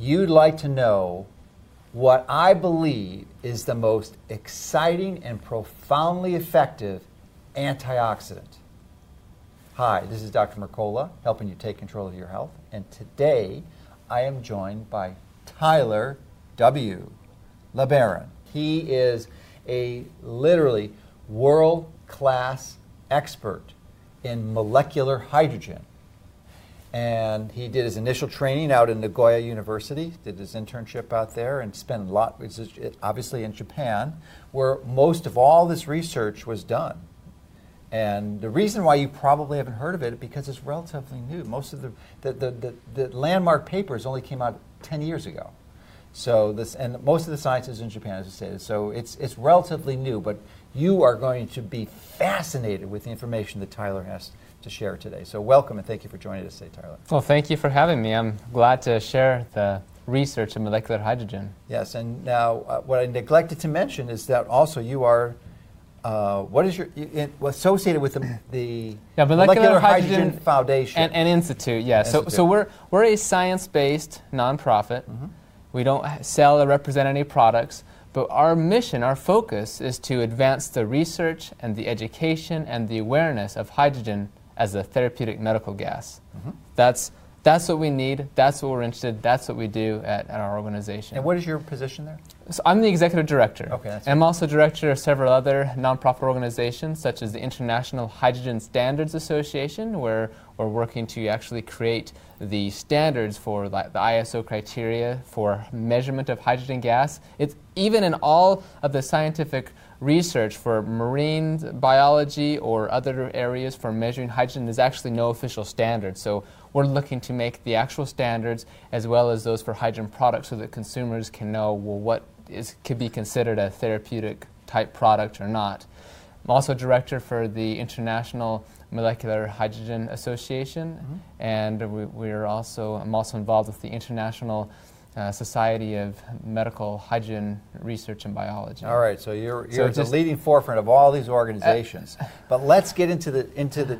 you'd like to know what I believe is the most exciting and profoundly effective antioxidant. Hi, this is Dr. Mercola, helping you take control of your health. And today, I am joined by Tyler W. LeBaron. He is a literally world-class expert in molecular hydrogen. And he did his initial training out in Nagoya University, did his internship out there, and spent a lot, obviously, in Japan, where most of all this research was done. And the reason why you probably haven't heard of it is because it's relatively new. Most of the landmark papers only came out 10 years ago. So this, and most of the science is in Japan, as I said. So it's relatively new, but you are going to be fascinated with the information that Tyler has to share today. So welcome and thank you for joining us today, Tyler. Well, thank you for having me. I'm glad to share the research in molecular hydrogen. Yes, and now what I neglected to mention is that also you are, associated with the Molecular Hydrogen Foundation. And Institute, yes. Institute. So we're a science-based nonprofit. Mm-hmm. We don't sell or represent any products, but our mission, our focus is to advance the research and the education and the awareness of hydrogen as a therapeutic medical gas. Mm-hmm. That's what we need, that's what we're interested in, that's what we do at our organization. And what is your position there? So I'm the executive director. Okay, that's right. I'm also director of several other nonprofit organizations, such as the International Hydrogen Standards Association, where we're working to actually create the standards for the ISO criteria for measurement of hydrogen gas. It's even in all of the scientific research for marine biology or other areas for measuring hydrogen, there's actually no official standard. So we're looking to make the actual standards as well as those for hydrogen products so that consumers can know, well, what could be considered a therapeutic type product or not. I'm also director for the International Molecular Hydrogen Association, mm-hmm. and I'm also involved with the International Society of Medical Hydrogen Research and Biology. All right, so you're the leading forefront of all these organizations. But let's get into the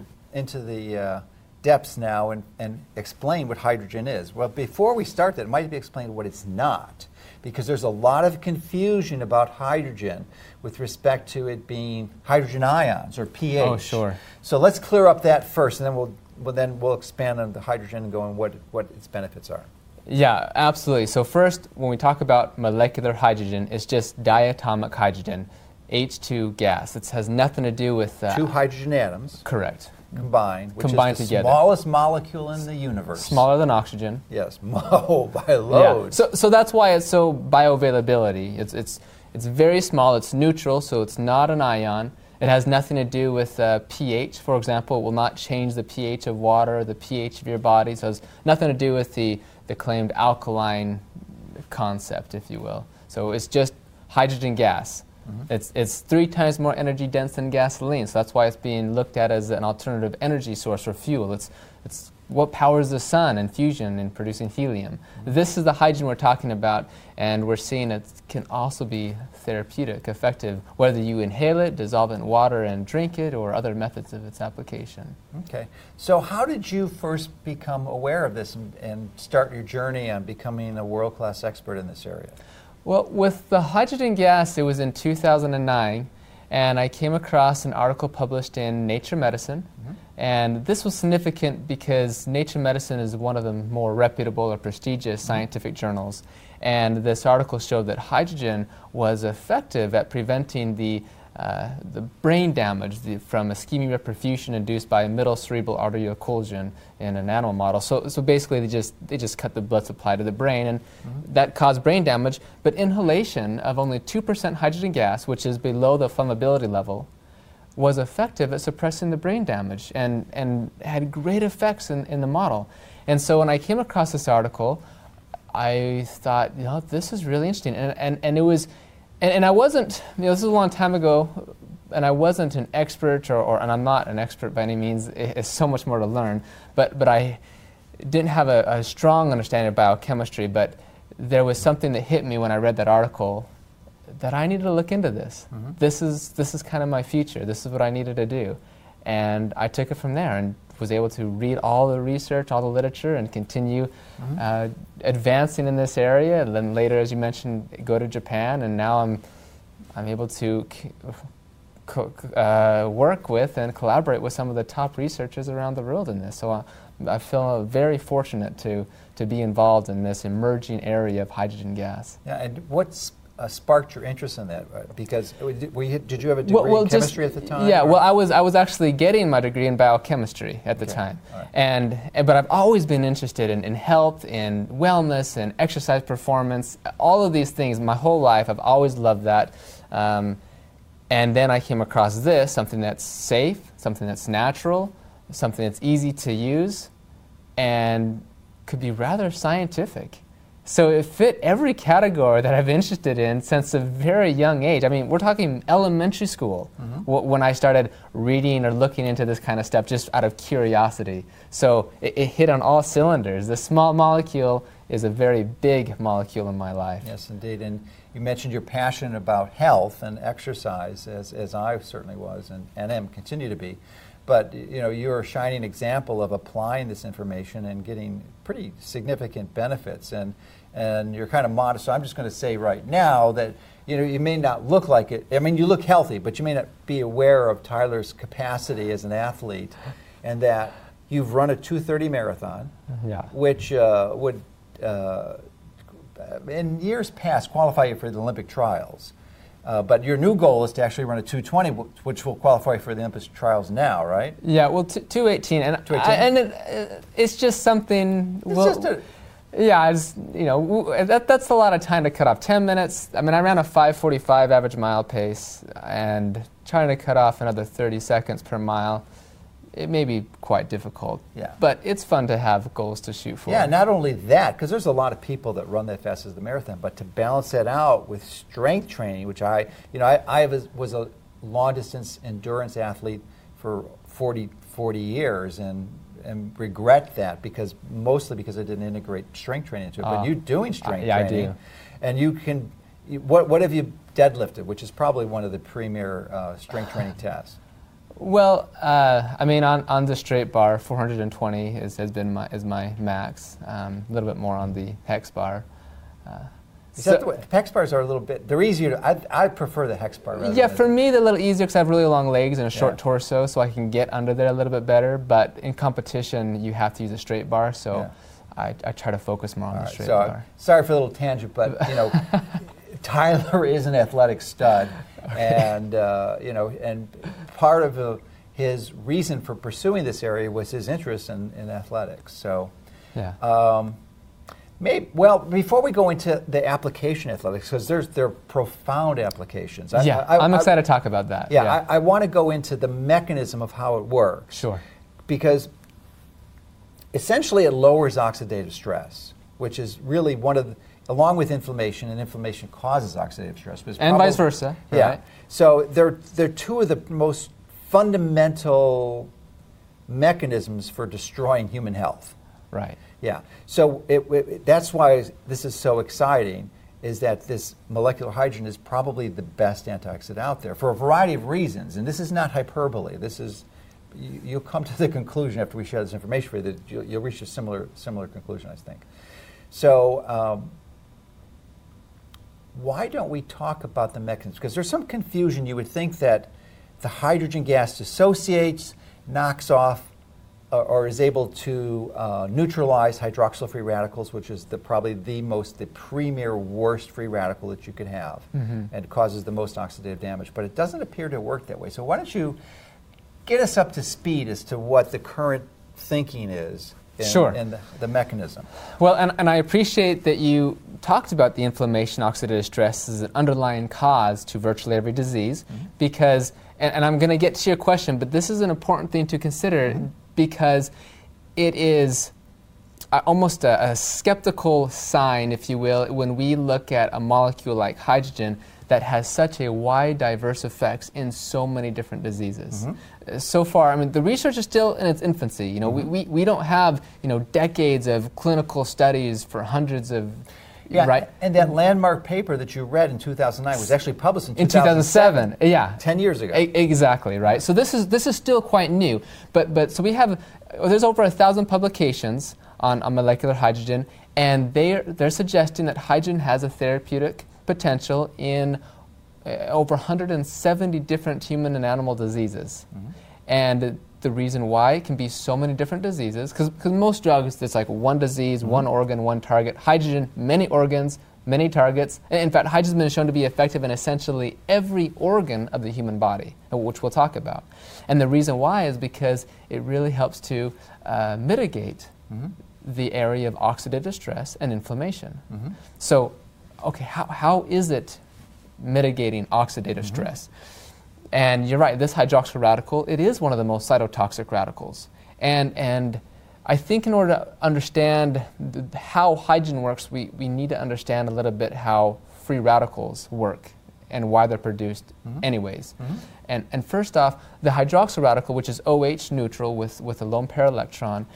depths now and explain what hydrogen is. Well, before we start that, it might be explained what it's not, because there's a lot of confusion about hydrogen with respect to it being hydrogen ions or pH. Oh, sure. So let's clear up that first, and then we'll expand on the hydrogen and go on what its benefits are. Yeah, absolutely. So first, when we talk about molecular hydrogen, it's just diatomic hydrogen, H2 gas. It has nothing to do with... two hydrogen atoms. Correct. Combined, which is the smallest molecule in the universe. Smaller than oxygen. Yes, by load. Yeah. So that's why it's so bioavailability. It's very small, it's neutral, so it's not an ion. It has nothing to do with pH, for example. It will not change the pH of water, the pH of your body, so it's nothing to do with the claimed alkaline concept, if you will. So it's just hydrogen gas. Mm-hmm. It's 3 times more energy dense than gasoline, so that's why it's being looked at as an alternative energy source or fuel. It's what powers the sun and fusion and producing helium. Mm-hmm. This is the hydrogen we're talking about, and we're seeing it can also be therapeutic, effective, whether you inhale it, dissolve it in water and drink it, or other methods of its application. Okay. So how did you first become aware of this and start your journey on becoming a world-class expert in this area? Well, with the hydrogen gas, it was in 2009, and I came across an article published in Nature Medicine. Mm-hmm. And this was significant because Nature Medicine is one of the more reputable or prestigious scientific journals. And this article showed that hydrogen was effective at preventing the brain damage from ischemia reperfusion induced by middle cerebral artery occlusion in an animal model. So basically they just cut the blood supply to the brain, and mm-hmm. that caused brain damage. But inhalation of only 2% hydrogen gas, which is below the flammability level, was effective at suppressing the brain damage and had great effects in the model. And so when I came across this article, I thought, you know, this is really interesting. And it was, and I wasn't, you know, this is a long time ago, and I wasn't an expert, and I'm not an expert by any means. It's so much more to learn. But I didn't have a strong understanding of biochemistry, but there was something that hit me when I read that article that I needed to look into this. Mm-hmm. This is kind of my future. This is what I needed to do. And I took it from there and was able to read all the research, all the literature, and continue mm-hmm. Advancing in this area. And then later, as you mentioned, go to Japan, and now I'm able to work with and collaborate with some of the top researchers around the world in this. So I feel very fortunate to be involved in this emerging area of hydrogen gas. Yeah, and what's sparked your interest in that, right? Because did you have a degree in chemistry at the time? Yeah, or? Well, I was actually getting my degree in biochemistry at the time, right. But I've always been interested in health, in wellness, and exercise performance. All of these things, my whole life, I've always loved that. And then I came across this, something that's safe, something that's natural, something that's easy to use, and could be rather scientific. So it fit every category that I've been interested in since a very young age. I mean, we're talking elementary school mm-hmm. when I started reading or looking into this kind of stuff just out of curiosity. So it hit on all cylinders. The small molecule is a very big molecule in my life. Yes, indeed. And you mentioned your passion about health and exercise, as I certainly was and am, continue to be. But you know, you're a shining example of applying this information and getting pretty significant benefits. And you're kind of modest, so I'm just going to say right now that you know you may not look like it. I mean, you look healthy, but you may not be aware of Tyler's capacity as an athlete, and that you've run a 2:30 marathon, yeah. which would in years past qualify you for the Olympic trials. But your new goal is to actually run a 2:20, which will qualify for the Olympic trials now, right? Yeah, well, 2:18, and 2:18? It's just something. That's a lot of time to cut off. 10 minutes. I mean, I ran a 5:45 average mile pace, and trying to cut off another 30 seconds per mile. It may be quite difficult, yeah. But it's fun to have goals to shoot for. Yeah, not only that, because there's a lot of people that run that fast as the marathon, but to balance that out with strength training, which I was a long-distance endurance athlete for 40 years and regret that because I didn't integrate strength training into it. But you're doing strength training. Yeah, I do. And you can, what have you deadlifted, which is probably one of the premier strength training tests? Well, I mean, on the straight bar, 420 has been my max. A little bit more on the hex bar. Except hex bars are a little bit. They're easier. I prefer the hex bar. For me, they're a little easier because I have really long legs and a short torso, so I can get under there a little bit better. But in competition, you have to use a straight bar, so I try to focus more on the straight bar. Sorry for the little tangent, but you know, Tyler is an athletic stud. And part of his reason for pursuing this area was his interest in athletics. So, yeah. Before we go into the application athletics, because there are profound applications. I'm excited to talk about that. Yeah, yeah. I want to go into the mechanism of how it works. Sure. Because essentially, it lowers oxidative stress, which is really one of the, along with inflammation, and inflammation causes oxidative stress. And vice versa. Yeah. Right. So they're two of the most fundamental mechanisms for destroying human health. Right. Yeah. So that's why this is so exciting, is that this molecular hydrogen is probably the best antioxidant out there for a variety of reasons. And this is not hyperbole. This is, you'll come to the conclusion after we share this information with you that you'll reach a similar conclusion, I think. So, why don't we talk about the mechanisms? Because there's some confusion. You would think that the hydrogen gas dissociates, knocks off, or is able to neutralize hydroxyl free radicals, which is the premier worst free radical that you could have, mm-hmm. and causes the most oxidative damage. But it doesn't appear to work that way. So why don't you get us up to speed as to what the current thinking is? Sure. And the mechanism. Well, and I appreciate that you talked about the inflammation oxidative stress as an underlying cause to virtually every disease, mm-hmm. because, and I'm going to get to your question, but this is an important thing to consider, mm-hmm. because it is almost a skeptical sign, if you will, when we look at a molecule like hydrogen that has such a wide, diverse effects in so many different diseases. Mm-hmm. So far, I mean, the research is still in its infancy. You know, mm-hmm. we don't have, you know, decades of clinical studies for hundreds of... Yeah, right. And that landmark paper that you read in 2009 was actually published in 2007. Yeah, 10 years ago. Exactly right. So this is still quite new. But so we have there's over 1,000 publications on molecular hydrogen, and they're suggesting that hydrogen has a therapeutic potential in over 170 different human and animal diseases, mm-hmm. and the reason why it can be so many different diseases, because most drugs, it's like one disease, mm-hmm. one organ, one target. Hydrogen, many organs, many targets. In fact, hydrogen has been shown to be effective in essentially every organ of the human body, which we'll talk about. And the reason why is because it really helps to mitigate mm-hmm. the area of oxidative stress and inflammation. Mm-hmm. So, okay, how is it mitigating oxidative mm-hmm. stress? And you're right, this hydroxyl radical, it is one of the most cytotoxic radicals. And I think in order to understand how hydrogen works, we need to understand a little bit how free radicals work and why they're produced mm-hmm. anyways. Mm-hmm. And first off, the hydroxyl radical, which is OH neutral with a lone pair electron,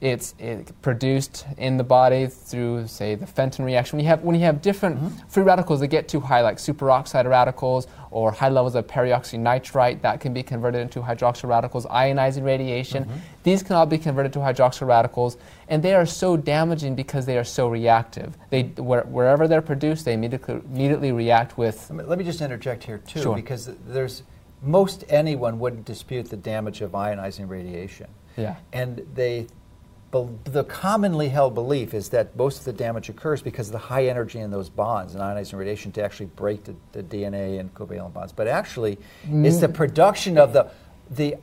it's produced in the body through, say, the Fenton reaction. When you have different mm-hmm. free radicals that get too high, like superoxide radicals or high levels of peroxynitrite, that can be converted into hydroxyl radicals, ionizing radiation. Mm-hmm. These can all be converted to hydroxyl radicals, and they are so damaging because they are so reactive. Wherever they're produced, they immediately react with... Let me just interject here, too, sure. because most anyone wouldn't dispute the damage of ionizing radiation. Yeah. And the commonly held belief is that most of the damage occurs because of the high energy in those bonds and ionizing radiation to actually break the DNA and covalent bonds. But actually, it's the production of the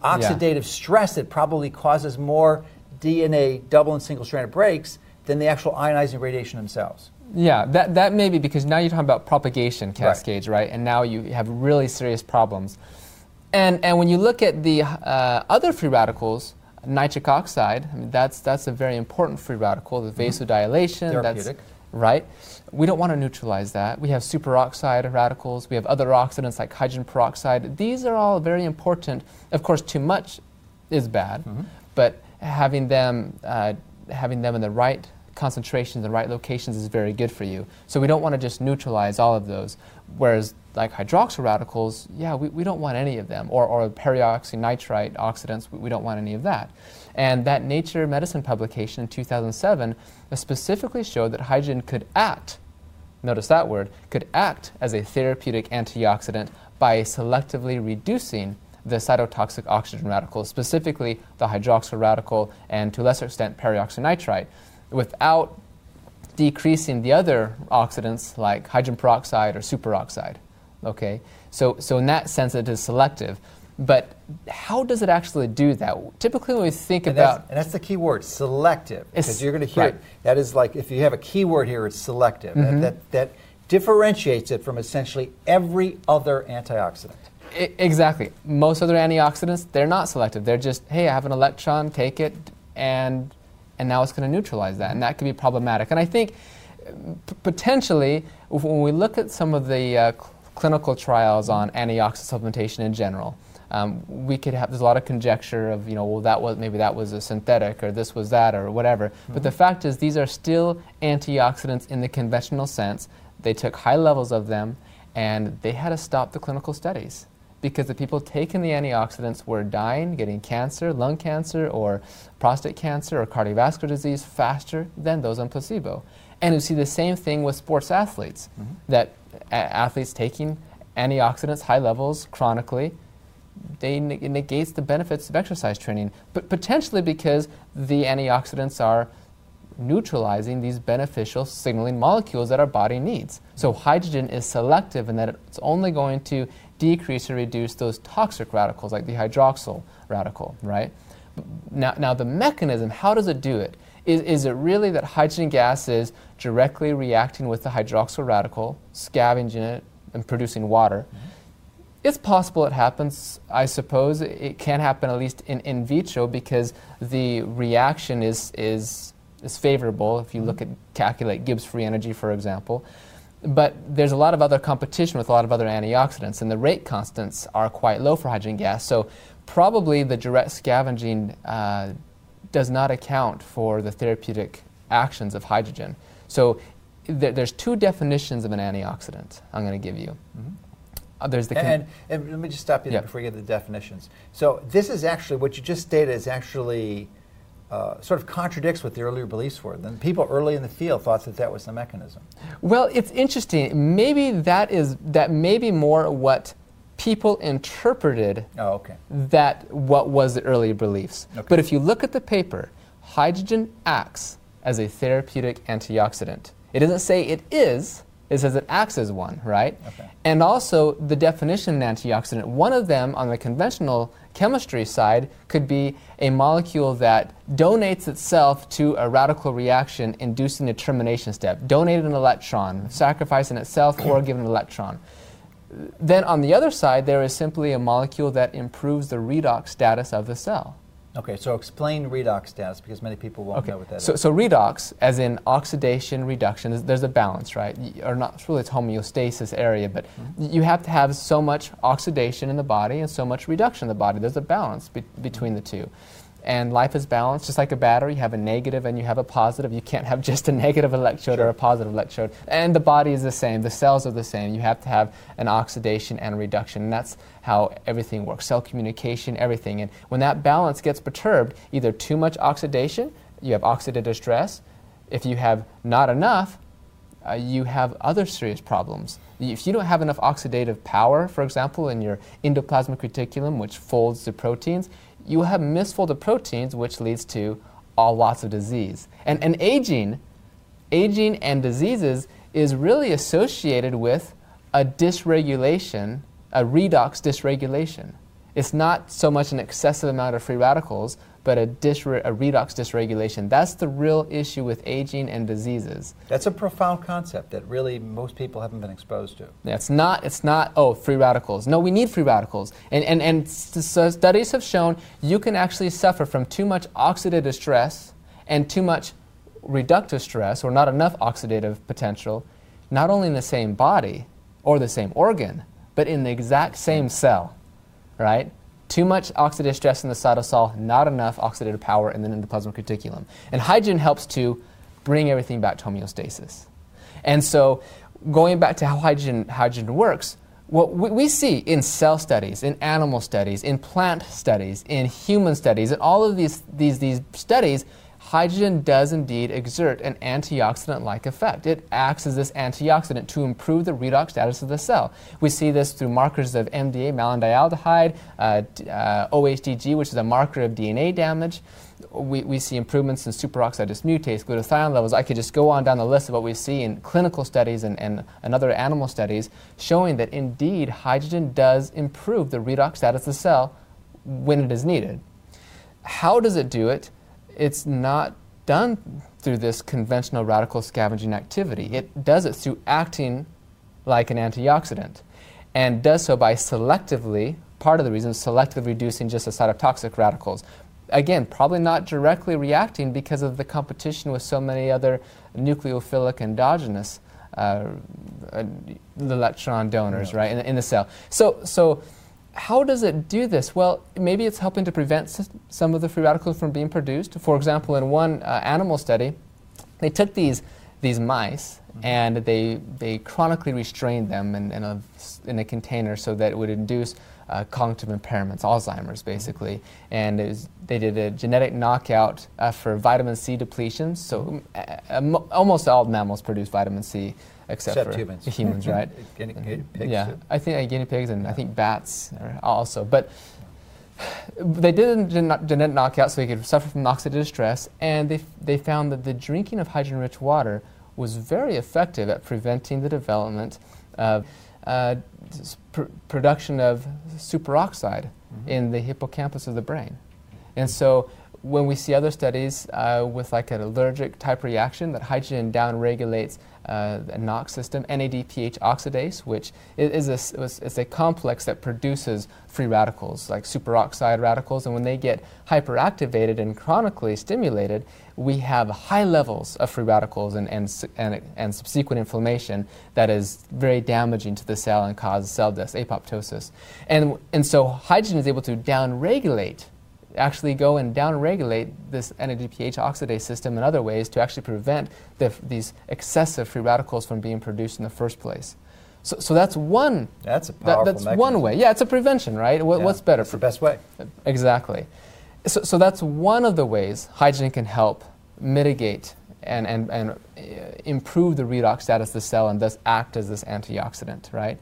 oxidative stress that probably causes more DNA double and single-stranded breaks than the actual ionizing radiation themselves. Yeah, that may be because now you're talking about propagation cascades, right? And now you have really serious problems. And when you look at the other free radicals, nitric oxide, I mean, that's a very important free radical, the vasodilation. Mm-hmm. Therapeutic. That's right. We don't want to neutralize that. We have superoxide radicals. We have other oxidants like hydrogen peroxide. These are all very important. Of course, too much is bad, mm-hmm. but having them in the right concentrations, the right locations is very good for you. So we don't want to just neutralize all of those. Whereas like hydroxyl radicals, we don't want any of them. Or peroxynitrite oxidants, we don't want any of that. And that Nature Medicine publication in 2007 specifically showed that hydrogen could act, notice that word, could act as a therapeutic antioxidant by selectively reducing the cytotoxic oxygen radicals, specifically the hydroxyl radical and to a lesser extent peroxynitrite, without decreasing the other oxidants like hydrogen peroxide or superoxide. Okay, so in that sense it is selective, but how does it actually do that? Typically, when we think that's the key word, selective, because you're going to hear it. That is like if you have a key word here, it's selective. Mm-hmm. That differentiates it from essentially every other antioxidant. Exactly. Most other antioxidants, they're not selective. They're just, hey, I have an electron, take it, and now it's going to neutralize that, and that could be problematic. And I think potentially when we look at some of the clinical trials on antioxidant supplementation in general, there's a lot of conjecture of, you know, well, maybe that was a synthetic or this was that or whatever. Mm-hmm. But the fact is these are still antioxidants in the conventional sense. They took high levels of them, and they had to stop the clinical studies because the people taking the antioxidants were dying, getting cancer, lung cancer or prostate cancer or cardiovascular disease faster than those on placebo. And you see the same thing with sports athletes, mm-hmm. that athletes taking antioxidants, high levels, chronically, it negates the benefits of exercise training, but potentially because the antioxidants are neutralizing these beneficial signaling molecules that our body needs. So hydrogen is selective in that it's only going to decrease or reduce those toxic radicals like the hydroxyl radical, right? Now the mechanism, how does it do it? Is it really that hydrogen gas is directly reacting with the hydroxyl radical, scavenging it, and producing water? Mm-hmm. It's possible it happens, I suppose. It can happen at least in vitro because the reaction is is favorable if you look at calculate Gibbs free energy, for example. But there's a lot of other competition with a lot of other antioxidants, and the rate constants are quite low for hydrogen gas. So probably the direct scavenging does not account for the therapeutic actions of hydrogen. So there's two definitions of an antioxidant I'm going to give you. There's the and let me just stop you there before we get to the definitions. So this is actually, what you just stated is actually sort of contradicts what the earlier beliefs were. Then people early in the field thought that that was the mechanism. Well, it's interesting. Maybe that may be more what people interpreted that what was the earlier beliefs. But if you look at the paper, hydrogen acts as a therapeutic antioxidant. It doesn't say it is. It says it acts as one, right? And also the definition of antioxidant, one of them on the conventional chemistry side could be a molecule that donates itself to a radical reaction inducing a termination step. Donate an electron, sacrificing itself or giving an electron. Then on the other side, there is simply a molecule that improves the redox status of the cell. Okay, so explain redox status, because many people won't know what that is. So redox, as in oxidation, reduction, there's a balance, right? Or not really, it's homeostasis area, but you have to have so much oxidation in the body and so much reduction in the body. There's a balance between the two. And life is balanced, just like a battery. You have a negative and you have a positive. You can't have just a negative electrode or a positive electrode. And the body is the same. The cells are the same. You have to have an oxidation and a reduction. And that's how everything works, cell communication, everything. And when that balance gets perturbed, either too much oxidation, you have oxidative stress. If you have not enough, you have other serious problems. If you don't have enough oxidative power, for example, in your endoplasmic reticulum, which folds the proteins, you have misfolded proteins, which leads to lots of disease. And aging and diseases is really associated with a dysregulation, a redox dysregulation. It's not so much an excessive amount of free radicals, but a redox dysregulation. That's the real issue with aging and diseases. That's a profound concept that really most people haven't been exposed to. Yeah, it's not, oh, free radicals. No, we need free radicals. And studies have shown you can actually suffer from too much oxidative stress and too much reductive stress, or not enough oxidative potential, not only in the same body or the same organ, but in the exact same cell, right? Too much oxidative stress in the cytosol, not enough oxidative power in the endoplasmic reticulum. And hydrogen helps to bring everything back to homeostasis. And so going back to how hydrogen works, what we see in cell studies, in animal studies, in plant studies, in human studies, in all of these studies, hydrogen does indeed exert an antioxidant-like effect. It acts as this antioxidant to improve the redox status of the cell. We see this through markers of MDA, malondialdehyde, OHdG, which is a marker of DNA damage. We see improvements in superoxide dismutase, glutathione levels. I could just go on down the list of what we see in clinical studies and other animal studies showing that indeed hydrogen does improve the redox status of the cell when it is needed. How does it do it? It's not done through this conventional radical scavenging activity. It does it through acting like an antioxidant, and does so by selectively, part of the reason, selectively reducing just the cytotoxic radicals. Again, probably not directly reacting because of the competition with so many other nucleophilic endogenous electron donors, right, in the cell. So how does it do this? Well, maybe it's helping to prevent some of the free radicals from being produced. For example, in one animal study, they took these mice and they chronically restrained them in a container so that it would induce cognitive impairments, Alzheimer's basically. And they did a genetic knockout for vitamin C depletion. So almost all mammals produce vitamin C. Except for humans, right? Guinea pigs. Yeah, I think guinea pigs and I think bats are also. But they did a genetic knockout so they could suffer from oxidative stress, and they found that the drinking of hydrogen-rich water was very effective at preventing the development of production of superoxide in the hippocampus of the brain. And so when we see other studies with like an allergic type reaction, that hydrogen downregulates the NOx system, NADPH oxidase, which is a complex that produces free radicals, like superoxide radicals. And when they get hyperactivated and chronically stimulated, we have high levels of free radicals and subsequent inflammation that is very damaging to the cell and causes cell death, apoptosis. And so hydrogen is able to downregulate, actually go and downregulate this NADPH oxidase system in other ways to actually prevent these excessive free radicals from being produced in the first place. So that's one. That's a powerful mechanism. One way. Yeah, it's a prevention, right? What's better? It's the best way. Exactly. So that's one of the ways hydrogen can help mitigate and improve the redox status of the cell and thus act as this antioxidant, right?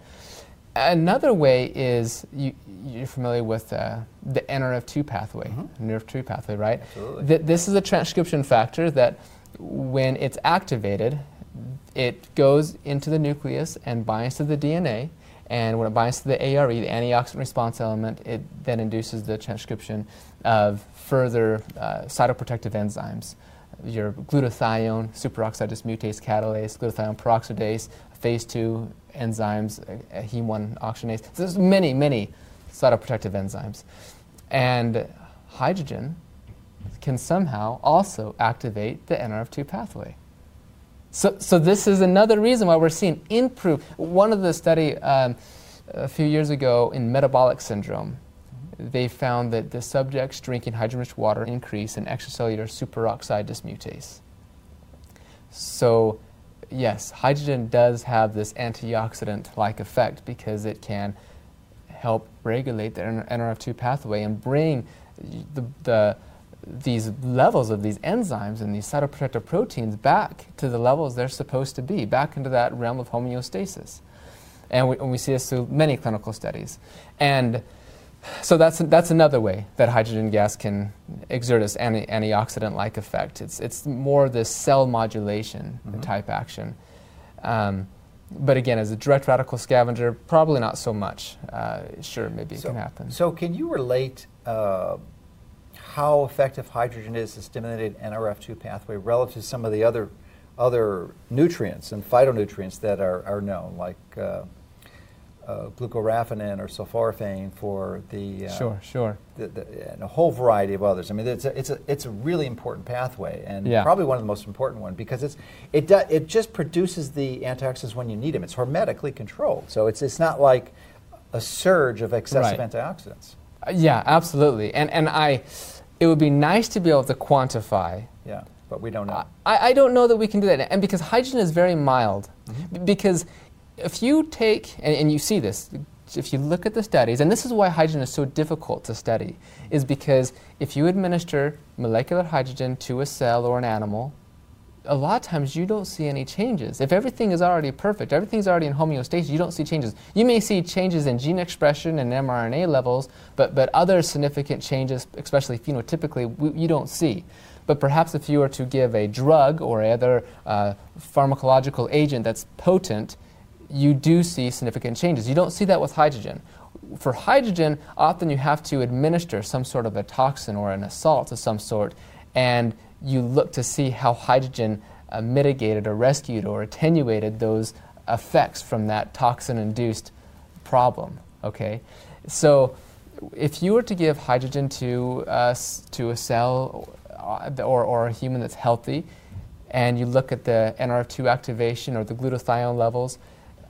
Another way is you're familiar with the NRF2 pathway, NRF2 pathway, right? Absolutely. This is a transcription factor that, when it's activated, it goes into the nucleus and binds to the DNA. And when it binds to the ARE, the antioxidant response element, it then induces the transcription of further cytoprotective enzymes. Your glutathione, superoxide dismutase catalase, glutathione peroxidase, phase 2 enzymes, heme1 oxygenase. So there's many, many cytoprotective enzymes. And hydrogen can somehow also activate the NRF2 pathway. So this is another reason why we're seeing improved. One of the study a few years ago in metabolic syndrome, they found that the subjects drinking hydrogen-rich water increase in extracellular superoxide dismutase. So yes, hydrogen does have this antioxidant-like effect because it can help regulate the NRF2 pathway and bring these levels of these enzymes and these cytoprotective proteins back to the levels they're supposed to be, back into that realm of homeostasis. And we see this through many clinical studies. And so that's another way that hydrogen gas can exert its antioxidant-like effect. It's more of this cell modulation type action. But again, as a direct radical scavenger, probably not so much. Sure, maybe it can happen. So can you relate how effective hydrogen is to stimulate NRF2 pathway relative to some of the other nutrients and phytonutrients that are known, like glucoraphanin or sulforaphane for the and a whole variety of others. I mean, it's a really important pathway, and probably one of the most important one, because it just produces the antioxidants when you need them. It's hermetically controlled, so it's not like a surge of excessive antioxidants. Yeah, absolutely. And it would be nice to be able to quantify. Yeah, but we don't know. I don't know that we can do that, and because hydrogen is very mild, because if you take, and you see this, if you look at the studies, and this is why hydrogen is so difficult to study, is because if you administer molecular hydrogen to a cell or an animal, a lot of times you don't see any changes. If everything is already perfect, everything's already in homeostasis, you don't see changes. You may see changes in gene expression and mRNA levels, but other significant changes, especially phenotypically, you don't see. But perhaps if you were to give a drug or other pharmacological agent that's potent, you do see significant changes. You don't see that with hydrogen. For hydrogen, often you have to administer some sort of a toxin or an assault of some sort, and you look to see how hydrogen mitigated or rescued or attenuated those effects from that toxin-induced problem. Okay, so if you were to give hydrogen to a cell or a human that's healthy, and you look at the NRF2 activation or the glutathione levels,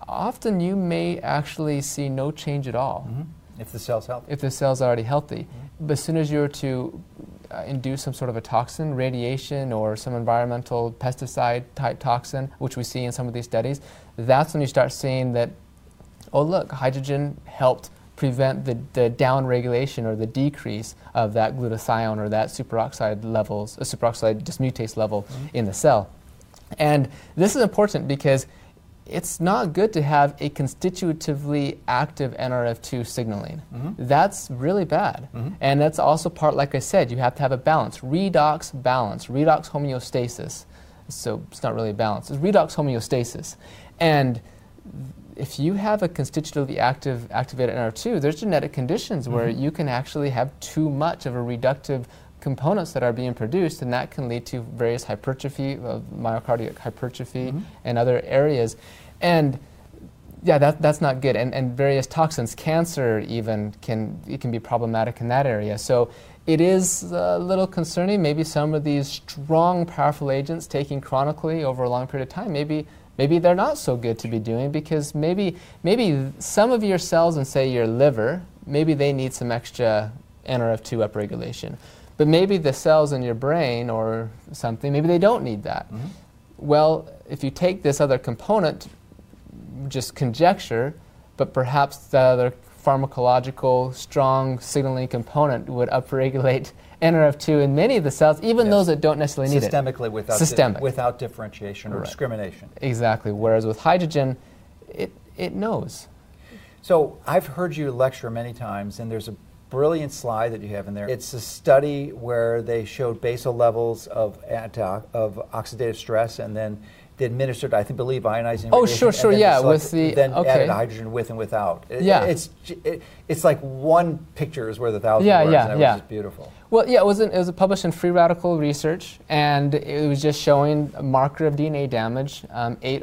often you may actually see no change at all. If the cell's healthy. If the cell's already healthy. But as soon as you were to induce some sort of a toxin, radiation or some environmental pesticide-type toxin, which we see in some of these studies, that's when you start seeing that, oh, look, hydrogen helped prevent the downregulation or the decrease of that glutathione or that superoxide levels, superoxide dismutase level in the cell. And this is important because it's not good to have a constitutively active NRF2 signaling. That's really bad. And that's also part, like I said, you have to have a balance, redox homeostasis. So it's not really a balance, it's redox homeostasis. And if you have a constitutively activated NRF2, there's genetic conditions where you can actually have too much of a reductive components that are being produced, and that can lead to various hypertrophy, myocardial hypertrophy, mm-hmm. and other areas. And yeah, that's not good. And various toxins, cancer even, it can be problematic in that area. So it is a little concerning. Maybe some of these strong, powerful agents taken chronically over a long period of time, maybe they're not so good to be doing, because maybe some of your cells, and say your liver, maybe they need some extra NRF2 upregulation. But maybe the cells in your brain or something, maybe they don't need that. Mm-hmm. Well, if you take this other component, just conjecture, but perhaps the other pharmacological strong signaling component would upregulate NRF2 in many of the cells, even yes. those that don't necessarily need it. Systemically, without differentiation or right. discrimination. Exactly. Whereas with hydrogen, it knows. So I've heard you lecture many times, and there's a brilliant slide that you have in there. It's a study where they showed basal levels of oxidative stress, and then they administered, I think, believe ionizing. Oh, radiation, sure, and yeah. With the then okay. added hydrogen with and without. Yeah, it's like one picture is worth a thousand words. Yeah, and it was just beautiful. Well, yeah, it was published in Free Radical Research, and it was just showing a marker of DNA damage, 8-OHdG,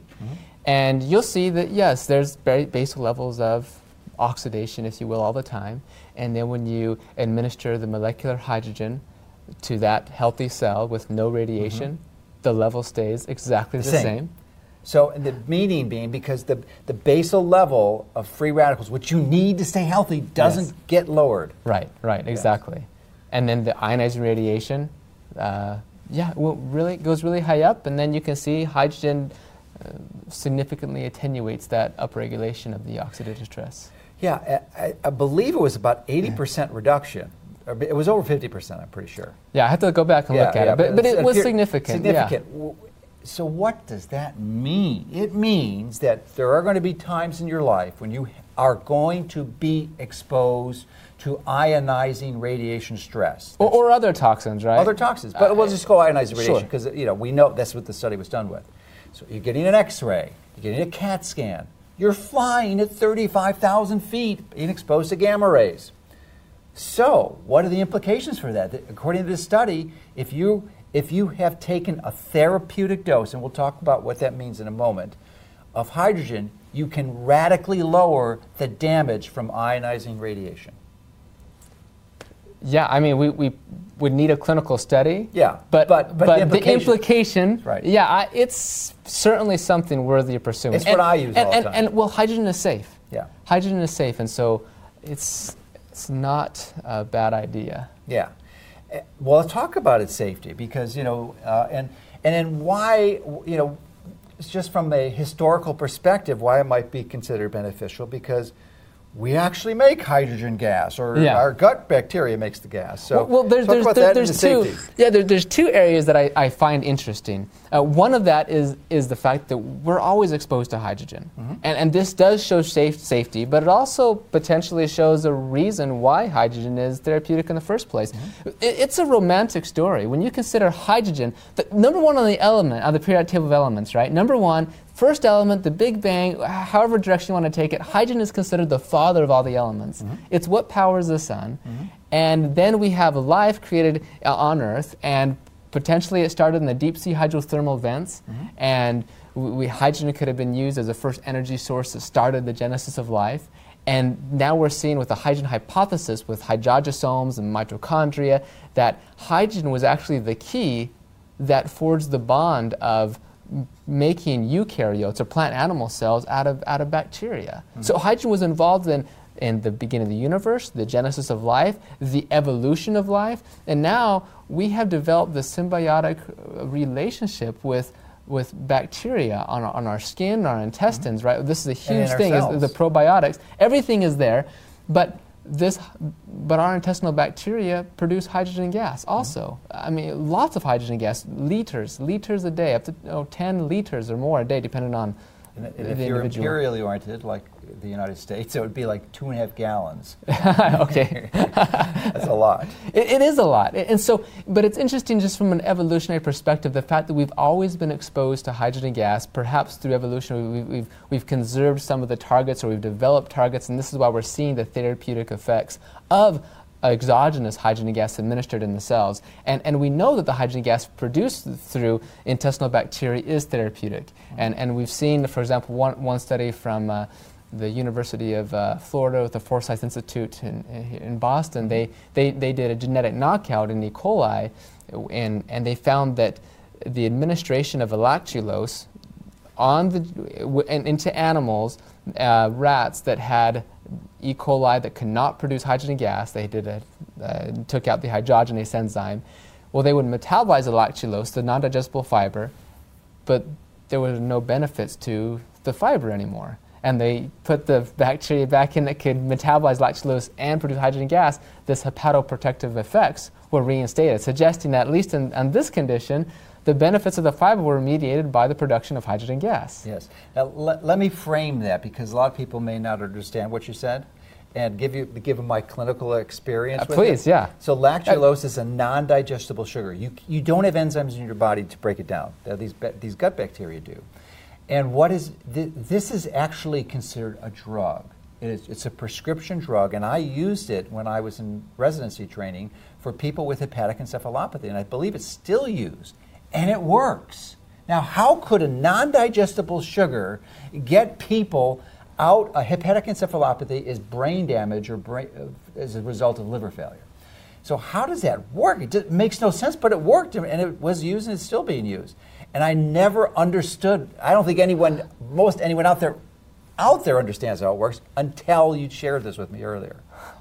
mm-hmm. and you'll see that yes, there's basal levels of oxidation, if you will, all the time, and then when you administer the molecular hydrogen to that healthy cell with no radiation. Mm-hmm. The level stays exactly the same. So, and the meaning being, because the basal level of free radicals, which you need to stay healthy, doesn't yes. get lowered. Right, yes. exactly. And then the ionizing radiation, goes really high up, and then you can see hydrogen significantly attenuates that upregulation of the oxidative stress. Yeah, I believe it was about 80% reduction. It was over 50%, I'm pretty sure. Yeah, I have to go back and look at it. But it was significant. Significant. Yeah. So what does that mean? It means that there are going to be times in your life when you are going to be exposed to ionizing radiation stress. Or other toxins, right? Other toxins. But we'll just go ionizing radiation because sure. We know that's what the study was done with. So you're getting an X-ray. You're getting a CAT scan. You're flying at 35,000 feet being exposed to gamma rays. So, what are the implications for that? According to this study, if you have taken a therapeutic dose, and we'll talk about what that means in a moment, of hydrogen, you can radically lower the damage from ionizing radiation. Yeah, I mean, we would need a clinical study. Yeah, but the implication right. Yeah, it's certainly something worthy of pursuing. It's what I use all the time. And well, hydrogen is safe. Yeah, hydrogen is safe, and so it's not a bad idea. Yeah. Well, let's talk about its safety because, and then why, just from a historical perspective, why it might be considered beneficial, because we actually make hydrogen gas, or our gut bacteria makes the gas. So there's two areas that I find interesting. One of that is the fact that we're always exposed to hydrogen, mm-hmm. and this does show safety, but it also potentially shows a reason why hydrogen is therapeutic in the first place. Mm-hmm. It's a romantic story when you consider hydrogen, the number one on the element on the periodic table of elements, right? Number one. First element, the Big Bang, however direction you want to take it, hydrogen is considered the father of all the elements. Mm-hmm. It's what powers the sun. Mm-hmm. And then we have life created on Earth, and potentially it started in the deep sea hydrothermal vents, mm-hmm. and hydrogen could have been used as a first energy source that started the genesis of life. And now we're seeing with the hydrogen hypothesis, with hydrogenosomes and mitochondria, that hydrogen was actually the key that forged the bond of making eukaryotes or plant animal cells out of bacteria. Mm-hmm. So hydrogen was involved in the beginning of the universe, the genesis of life, the evolution of life, and now we have developed the symbiotic relationship with bacteria on our skin, our intestines, mm-hmm. right? This is a huge thing, is the probiotics. Everything is there, but our intestinal bacteria produce hydrogen gas also. Mm-hmm. I mean, lots of hydrogen gas, liters a day, up to 10 liters or more a day, depending on the individual. If you're imperially oriented, like the United States, it would be like 2.5 gallons. Okay. That's a lot. It is a lot. And so, but it's interesting just from an evolutionary perspective, the fact that we've always been exposed to hydrogen gas, perhaps through evolution we've conserved some of the targets, or we've developed targets, and this is why we're seeing the therapeutic effects of exogenous hydrogen gas administered in the cells. And we know that the hydrogen gas produced through intestinal bacteria is therapeutic. And we've seen, for example, one study from the University of Florida with the Forsyth Institute in Boston. They did a genetic knockout in E. coli, and they found that the administration of a lactulose on into animals, rats that had E. coli that could not produce hydrogen gas, they did took out the hydrogenase enzyme. Well, they would metabolize the lactulose, the non-digestible fiber, but there were no benefits to the fiber anymore. And they put the bacteria back in that could metabolize lactulose and produce hydrogen gas. This hepatoprotective effects were reinstated, suggesting that at least in this condition, the benefits of the fiber were mediated by the production of hydrogen gas. Yes. Now, let me frame that, because a lot of people may not understand what you said, and give them my clinical experience with it. Please, yeah. So lactulose is a non-digestible sugar. You don't have enzymes in your body to break it down. These gut bacteria do. And what is this is actually considered a drug. It's a prescription drug, and I used it when I was in residency training for people with hepatic encephalopathy, and I believe it's still used. And it works. Now, how could a non-digestible sugar get people out? A hepatic encephalopathy is brain damage or as a result of liver failure. So how does that work? It just makes no sense, but it worked, and it was used, and it's still being used. And I never understood. I don't think most anyone out there understands how it works until you shared this with me earlier.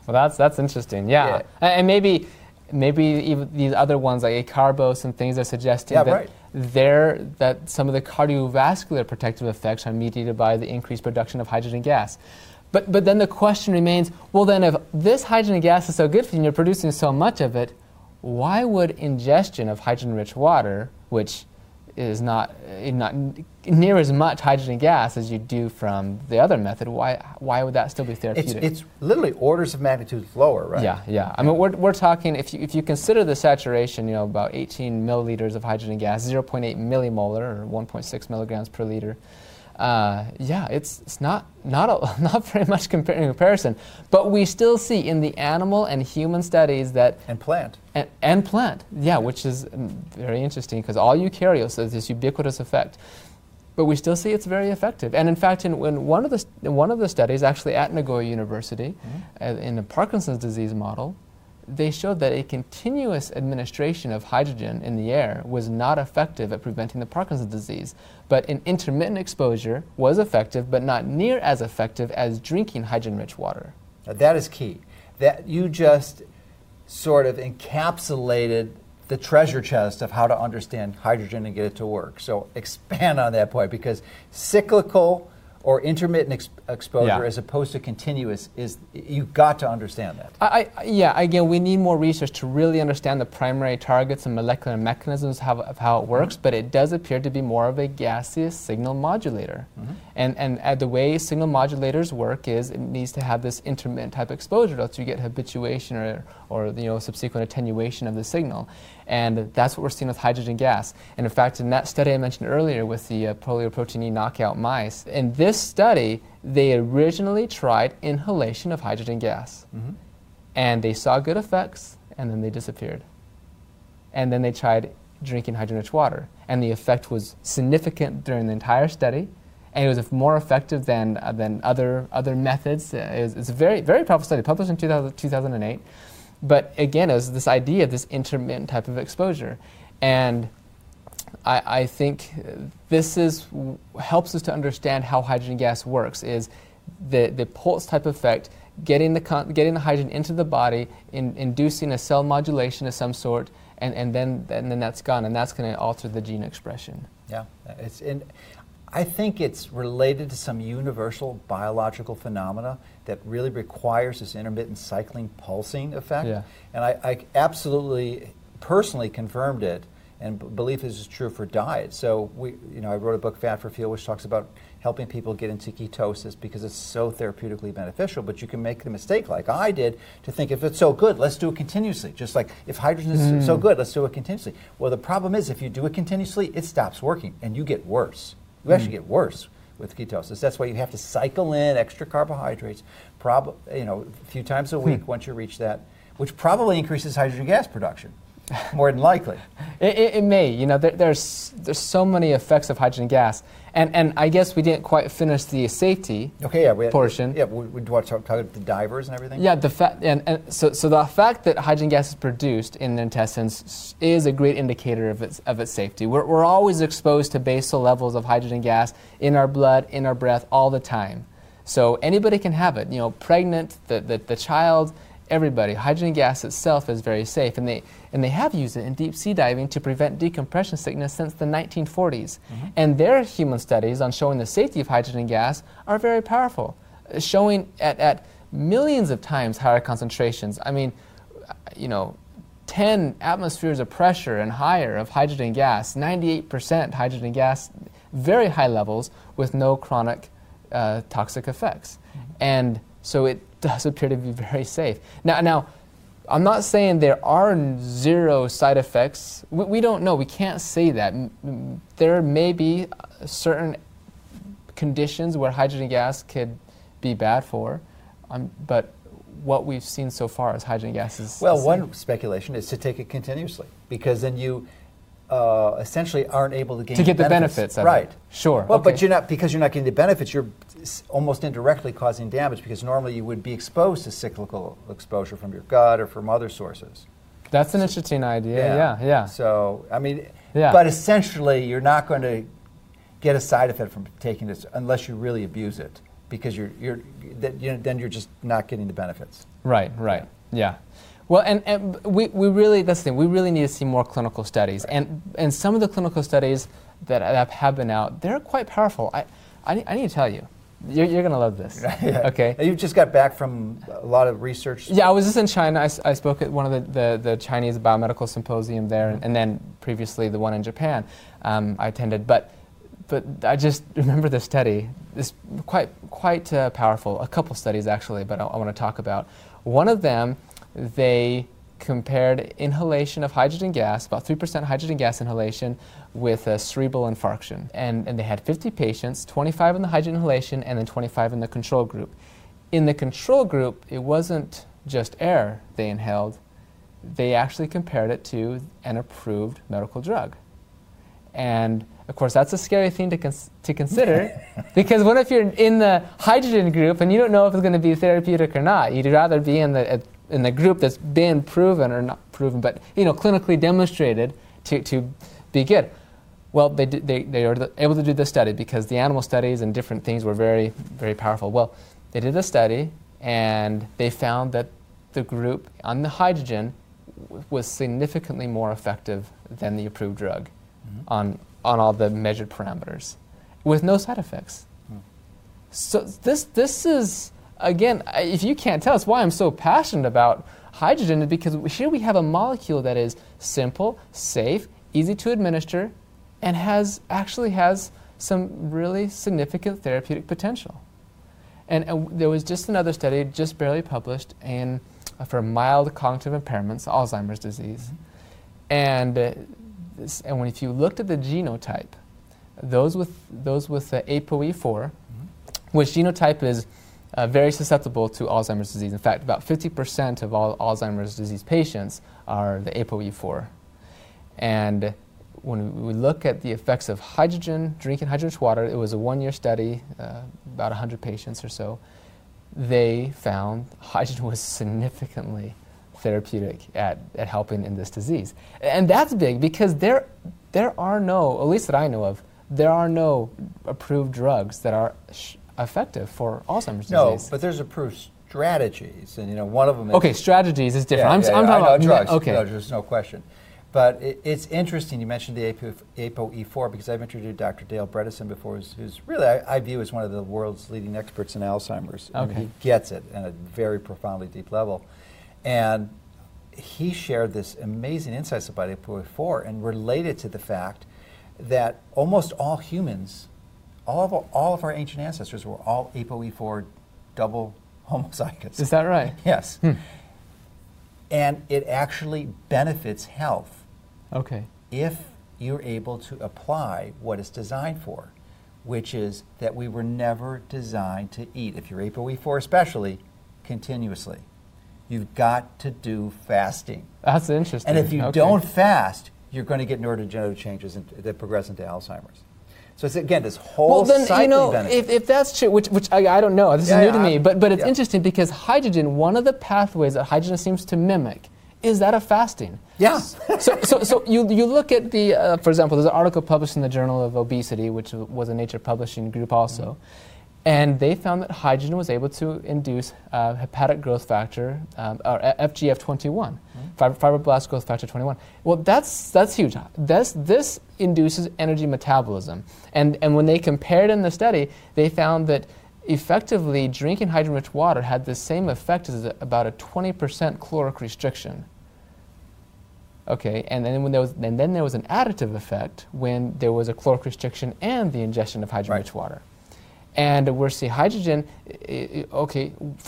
Well, that's interesting. Yeah, yeah. And maybe. Maybe even these other ones like acarbose and things are suggesting that some of the cardiovascular protective effects are mediated by the increased production of hydrogen gas. But then the question remains, well then if this hydrogen gas is so good for you and you're producing so much of it, why would ingestion of hydrogen-rich water, which is not near as much hydrogen gas as you do from the other method, why would that still be therapeutic? It's literally orders of magnitude lower, right? Yeah, yeah. I mean, we're talking, if you consider the saturation, you know, about 18 milliliters of hydrogen gas, 0.8 millimolar or 1.6 milligrams per liter. Yeah, it's not very much in comparison. But we still see in the animal and human studies that... And plant. And plant, yeah, which is very interesting because all eukaryotes have this ubiquitous effect. But we still see it's very effective. And in fact, in one of the studies, actually at Nagoya University, in a Parkinson's disease model, they showed that a continuous administration of hydrogen in the air was not effective at preventing the Parkinson's disease. But an intermittent exposure was effective, but not near as effective as drinking hydrogen-rich water. Now that is key. That you just sort of encapsulated the treasure chest of how to understand hydrogen and get it to work. So expand on that point, because cyclical or intermittent exposure as opposed to continuous, you've got to understand that. Again, we need more research to really understand the primary targets and molecular mechanisms of how it works, but it does appear to be more of a gaseous signal modulator. And the way signal modulators work is it needs to have this intermittent type exposure, else you get habituation or you know, subsequent attenuation of the signal. And that's what we're seeing with hydrogen gas. And in fact, in that study I mentioned earlier with the polyoprotein E knockout mice, in this study, they originally tried inhalation of hydrogen gas. And they saw good effects, and then they disappeared. And then they tried drinking hydrogen-rich water. And the effect was significant during the entire study, and it was more effective than other methods. It's a very, very powerful study, published in 2008. But again, it was this idea of this intermittent type of exposure. And I think this helps us to understand how hydrogen gas works, is the pulse type effect, getting the hydrogen into the body, inducing a cell modulation of some sort, and then that's gone, and that's going to alter the gene expression. Yeah. I think it's related to some universal biological phenomena that really requires this intermittent cycling pulsing effect. Yeah. And I absolutely personally confirmed it, and believe this is true for diet. So I wrote a book, Fat for Fuel, which talks about helping people get into ketosis because it's so therapeutically beneficial. But you can make the mistake, like I did, to think if it's so good, let's do it continuously. Just like if hydrogen is so good, let's do it continuously. Well, the problem is if you do it continuously, it stops working and you get worse. You actually get worse with ketosis. That's why you have to cycle in extra carbohydrates, a few times a week once you reach that which probably increases hydrogen gas production, more than likely. It may. You know, there's so many effects of hydrogen gas. And I guess we didn't quite finish the safety portion. Yeah, we talked about the divers and everything. Yeah, so the fact that hydrogen gas is produced in the intestines is a great indicator of its safety. We're always exposed to basal levels of hydrogen gas in our blood, in our breath, all the time. So anybody can have it. You know, pregnant, the child, everybody. Hydrogen gas itself is very safe, and they have used it in deep sea diving to prevent decompression sickness since the 1940s. Mm-hmm. And their human studies on showing the safety of hydrogen gas are very powerful, showing at millions of times higher concentrations. I mean, you know, 10 atmospheres of pressure and higher of hydrogen gas, 98% hydrogen gas, very high levels with no chronic toxic effects. Mm-hmm. And so it does appear to be very safe. Now, I'm not saying there are zero side effects. We don't know. We can't say that. There may be certain conditions where hydrogen gas could be bad for, but what we've seen so far is hydrogen gas is safe. One speculation is to take it continuously, because then you essentially aren't able to get the benefits of it. Right. Sure. But because you're not getting the benefits, you're almost indirectly causing damage, because normally you would be exposed to cyclical exposure from your gut or from other sources. That's an interesting idea. Yeah. So, I mean, but essentially you're not going to get a side effect from taking this unless you really abuse it, because then you're just not getting the benefits. Right. Well, and we really, that's the thing, we really need to see more clinical studies. Right. And some of the clinical studies that have been out, they're quite powerful. I need to tell you, you're going to love this. Yeah. Okay. You just got back from a lot of research. Yeah, I was just in China. I spoke at one of the Chinese biomedical symposium there, and then previously the one in Japan I attended. But I just remember this study. It's quite powerful. A couple studies, actually, but I want to talk about. One of them, they compared inhalation of hydrogen gas, about 3% hydrogen gas inhalation, with a cerebral infarction. And they had 50 patients, 25 in the hydrogen inhalation and then 25 in the control group. In the control group, it wasn't just air they inhaled. They actually compared it to an approved medical drug. And of course, that's a scary thing to consider, because what if you're in the hydrogen group and you don't know if it's going to be therapeutic or not? You'd rather be in the group that's been proven, or not proven, but clinically demonstrated to be good. Well, they were able to do this study because the animal studies and different things were very, very powerful. Well, they did a study and they found that the group on the hydrogen was significantly more effective than the approved drug on all the measured parameters, with no side effects. Mm. So this is, again, if you can't tell, it's why I'm so passionate about hydrogen, because here we have a molecule that is simple, safe, easy to administer, and has some really significant therapeutic potential. And there was just another study, just barely published, for mild cognitive impairments, Alzheimer's disease. Mm-hmm. And if you looked at the genotype, those with ApoE4, mm-hmm. which genotype is very susceptible to Alzheimer's disease. In fact, about 50% of all Alzheimer's disease patients are the ApoE4. And when we look at the effects of hydrogen, drinking hydrogen water, it was a 1-year study, about 100 patients or so. They found hydrogen was significantly therapeutic at helping in this disease. And that's big, because there are no, at least that I know of, there are no approved drugs that are effective for Alzheimer's disease. No, but there's approved strategies, and one of them is... Okay, strategies is different. I'm talking about drugs. Okay. No, there's no question. But it's interesting you mentioned the ApoE4, because I've interviewed Dr. Dale Bredesen before, who's really, I view as one of the world's leading experts in Alzheimer's. Okay. And he gets it at a very profoundly deep level. And he shared this amazing insights about ApoE4 and related to the fact that almost all humans, all of our ancient ancestors were all ApoE4 double homozygous. Is that right? Yes. Hmm. And it actually benefits health. Okay. If you're able to apply what it's designed for, which is that we were never designed to eat, if you're ApoE4 especially, continuously. you've got to do fasting. That's interesting. And if you don't fast, you're going to get neurodegenerative changes that progress into Alzheimer's. So it's, again, this whole cycling benefit. If that's true, which I don't know, this is new to me, but it's interesting because hydrogen, one of the pathways that hydrogen seems to mimic is that of fasting. Yeah. So you look at the, for example, there's an article published in the Journal of Obesity, which was a Nature publishing group also, and they found that hydrogen was able to induce hepatic growth factor, or FGF21, fibroblast growth factor 21. Well, that's huge. This induces energy metabolism. And when they compared in the study, they found that effectively drinking hydrogen-rich water had the same effect as about a 20% caloric restriction. Okay, and then there was an additive effect when there was a caloric restriction and the ingestion of hydrogen-rich water. And we're seeing hydrogen, for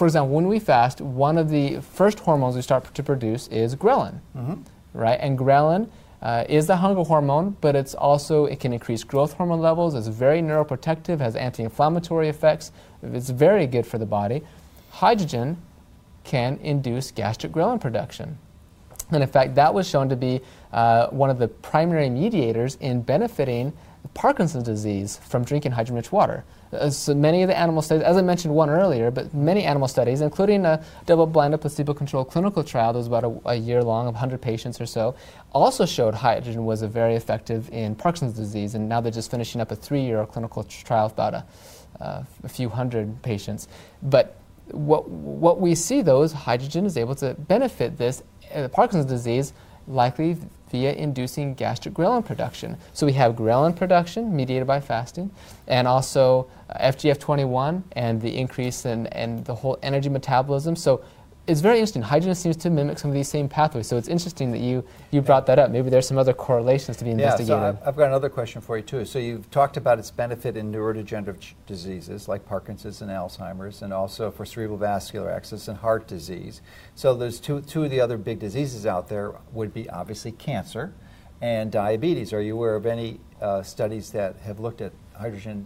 example, when we fast, one of the first hormones we start to produce is ghrelin, right? And ghrelin is the hunger hormone, but it can increase growth hormone levels, it's very neuroprotective, has anti-inflammatory effects, it's very good for the body. Hydrogen can induce gastric ghrelin production. And in fact, that was shown to be one of the primary mediators in benefiting Parkinson's disease from drinking hydrogen-rich water. So many of the animal studies, as I mentioned one earlier, but many animal studies, including a double-blinded placebo-controlled clinical trial that was about a year long of 100 patients or so, also showed hydrogen was very effective in Parkinson's disease, and now they're just finishing up a 3-year clinical trial of about a few hundred patients. But what we see, though, is hydrogen is able to benefit this Parkinson's disease, likely via inducing gastric ghrelin production. So we have ghrelin production mediated by fasting, and also FGF21 and the increase in the whole energy metabolism. So it's very interesting. Hydrogen seems to mimic some of these same pathways. So it's interesting that you brought that up. Maybe there's some other correlations to be investigated. Yeah, so I've got another question for you, too. So you've talked about its benefit in neurodegenerative diseases like Parkinson's and Alzheimer's, and also for cerebral vascular access and heart disease. So there's two of the other big diseases out there would be obviously cancer and diabetes. Are you aware of any studies that have looked at hydrogen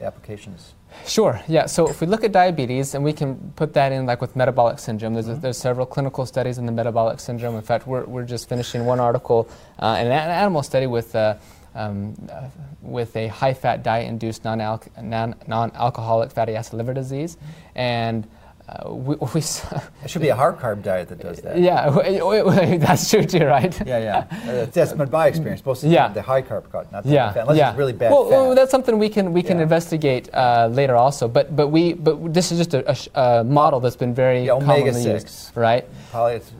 applications? Sure, yeah. So if we look at diabetes, and we can put that in like with metabolic syndrome, there's several clinical studies in the metabolic syndrome. In fact, we're just finishing one article in an animal study with a high-fat diet-induced non-alcoholic fatty acid liver disease. And we saw it should be a hard-carb diet that does that. Yeah, that's true too, right? Yeah. That's been my experience. Most of the high-carb cut, not the fat. Unless it's really bad fat. Well, that's something we can investigate later also. But this is just a model that's been very commonly omega-6, used, right? Probably it's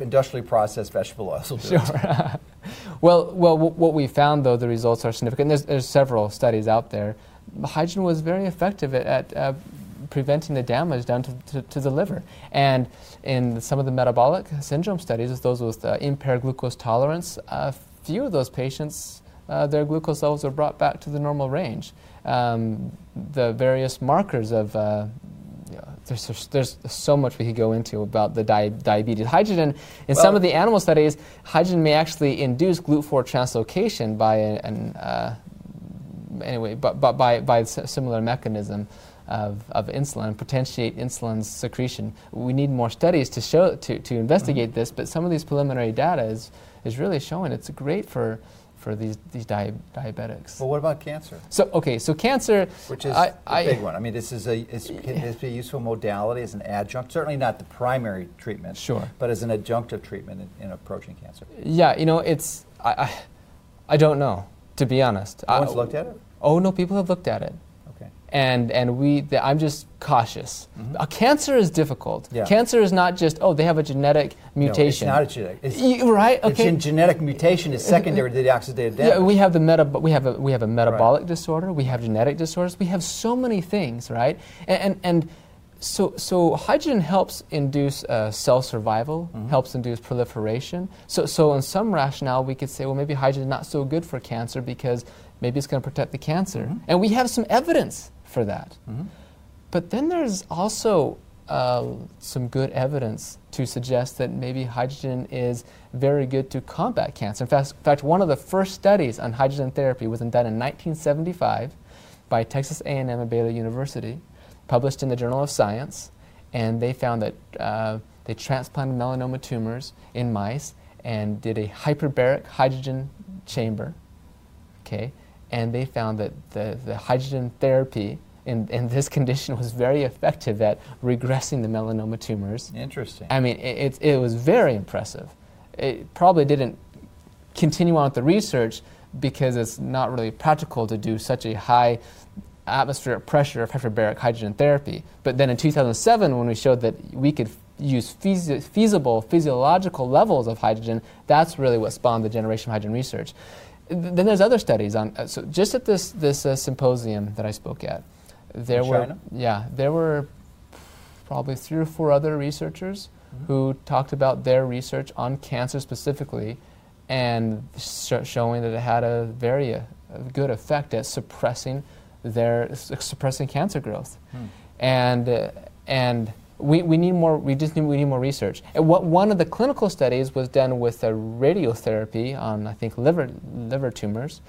industrially processed vegetable oils. Sure. Well, what we found, though, the results are significant. There's several studies out there. Hydrogen was very effective at preventing the damage down to the liver. And in some of the metabolic syndrome studies, those with impaired glucose tolerance, a few of those patients, their glucose levels were brought back to the normal range. The various markers of there's so much we could go into about the diabetes. Hydrogen, some of the animal studies, hydrogen may actually induce GLUT4 translocation by a similar mechanism of insulin, potentiate insulin's secretion. We need more studies to show to investigate this, but some of these preliminary data is really showing it's great for these diabetics. Well, what about cancer? So cancer, which is a big one. I mean, this is it's a useful modality as an adjunct, certainly not the primary treatment, sure, but as an adjunctive treatment in approaching cancer. Yeah, it's I don't know, to be honest. No one's looked at it? Oh no, people have looked at it. And I'm just cautious. Cancer is difficult. Yeah. Cancer is not just they have a genetic mutation. No, it's not a genetic. Right? Okay. It's genetic mutation is secondary to the oxidative damage. Yeah, we have a metabolic disorder. We have genetic disorders. We have so many things, right? And so hydrogen helps induce cell survival, helps induce proliferation. So in some rationale, we could say, well, maybe hydrogen is not so good for cancer because maybe it's going to protect the cancer, and we have some evidence for that. But then there's also some good evidence to suggest that maybe hydrogen is very good to combat cancer. In fact, one of the first studies on hydrogen therapy was done in 1975 by Texas A&M and Baylor University, published in the Journal of Science, and they found that They transplanted melanoma tumors in mice and did a hyperbaric hydrogen chamber, okay? And they found that the hydrogen therapy in this condition was very effective at regressing the melanoma tumors. Interesting. I mean, it was very impressive. It probably didn't continue on with the research because it's not really practical to do such a high atmospheric pressure of hyperbaric hydrogen therapy. But then in 2007, when we showed that we could use feasible physiological levels of hydrogen, that's really what spawned the generation of hydrogen research. Then there's other studies on. So just at this symposium that I spoke at, there in were China? Yeah, there were probably 3 or 4 other researchers mm-hmm. who talked about their research on cancer specifically, and showing that it had a very good effect at suppressing cancer growth, and we need more research. And one of the clinical studies was done with a radiotherapy on, I think, liver tumors,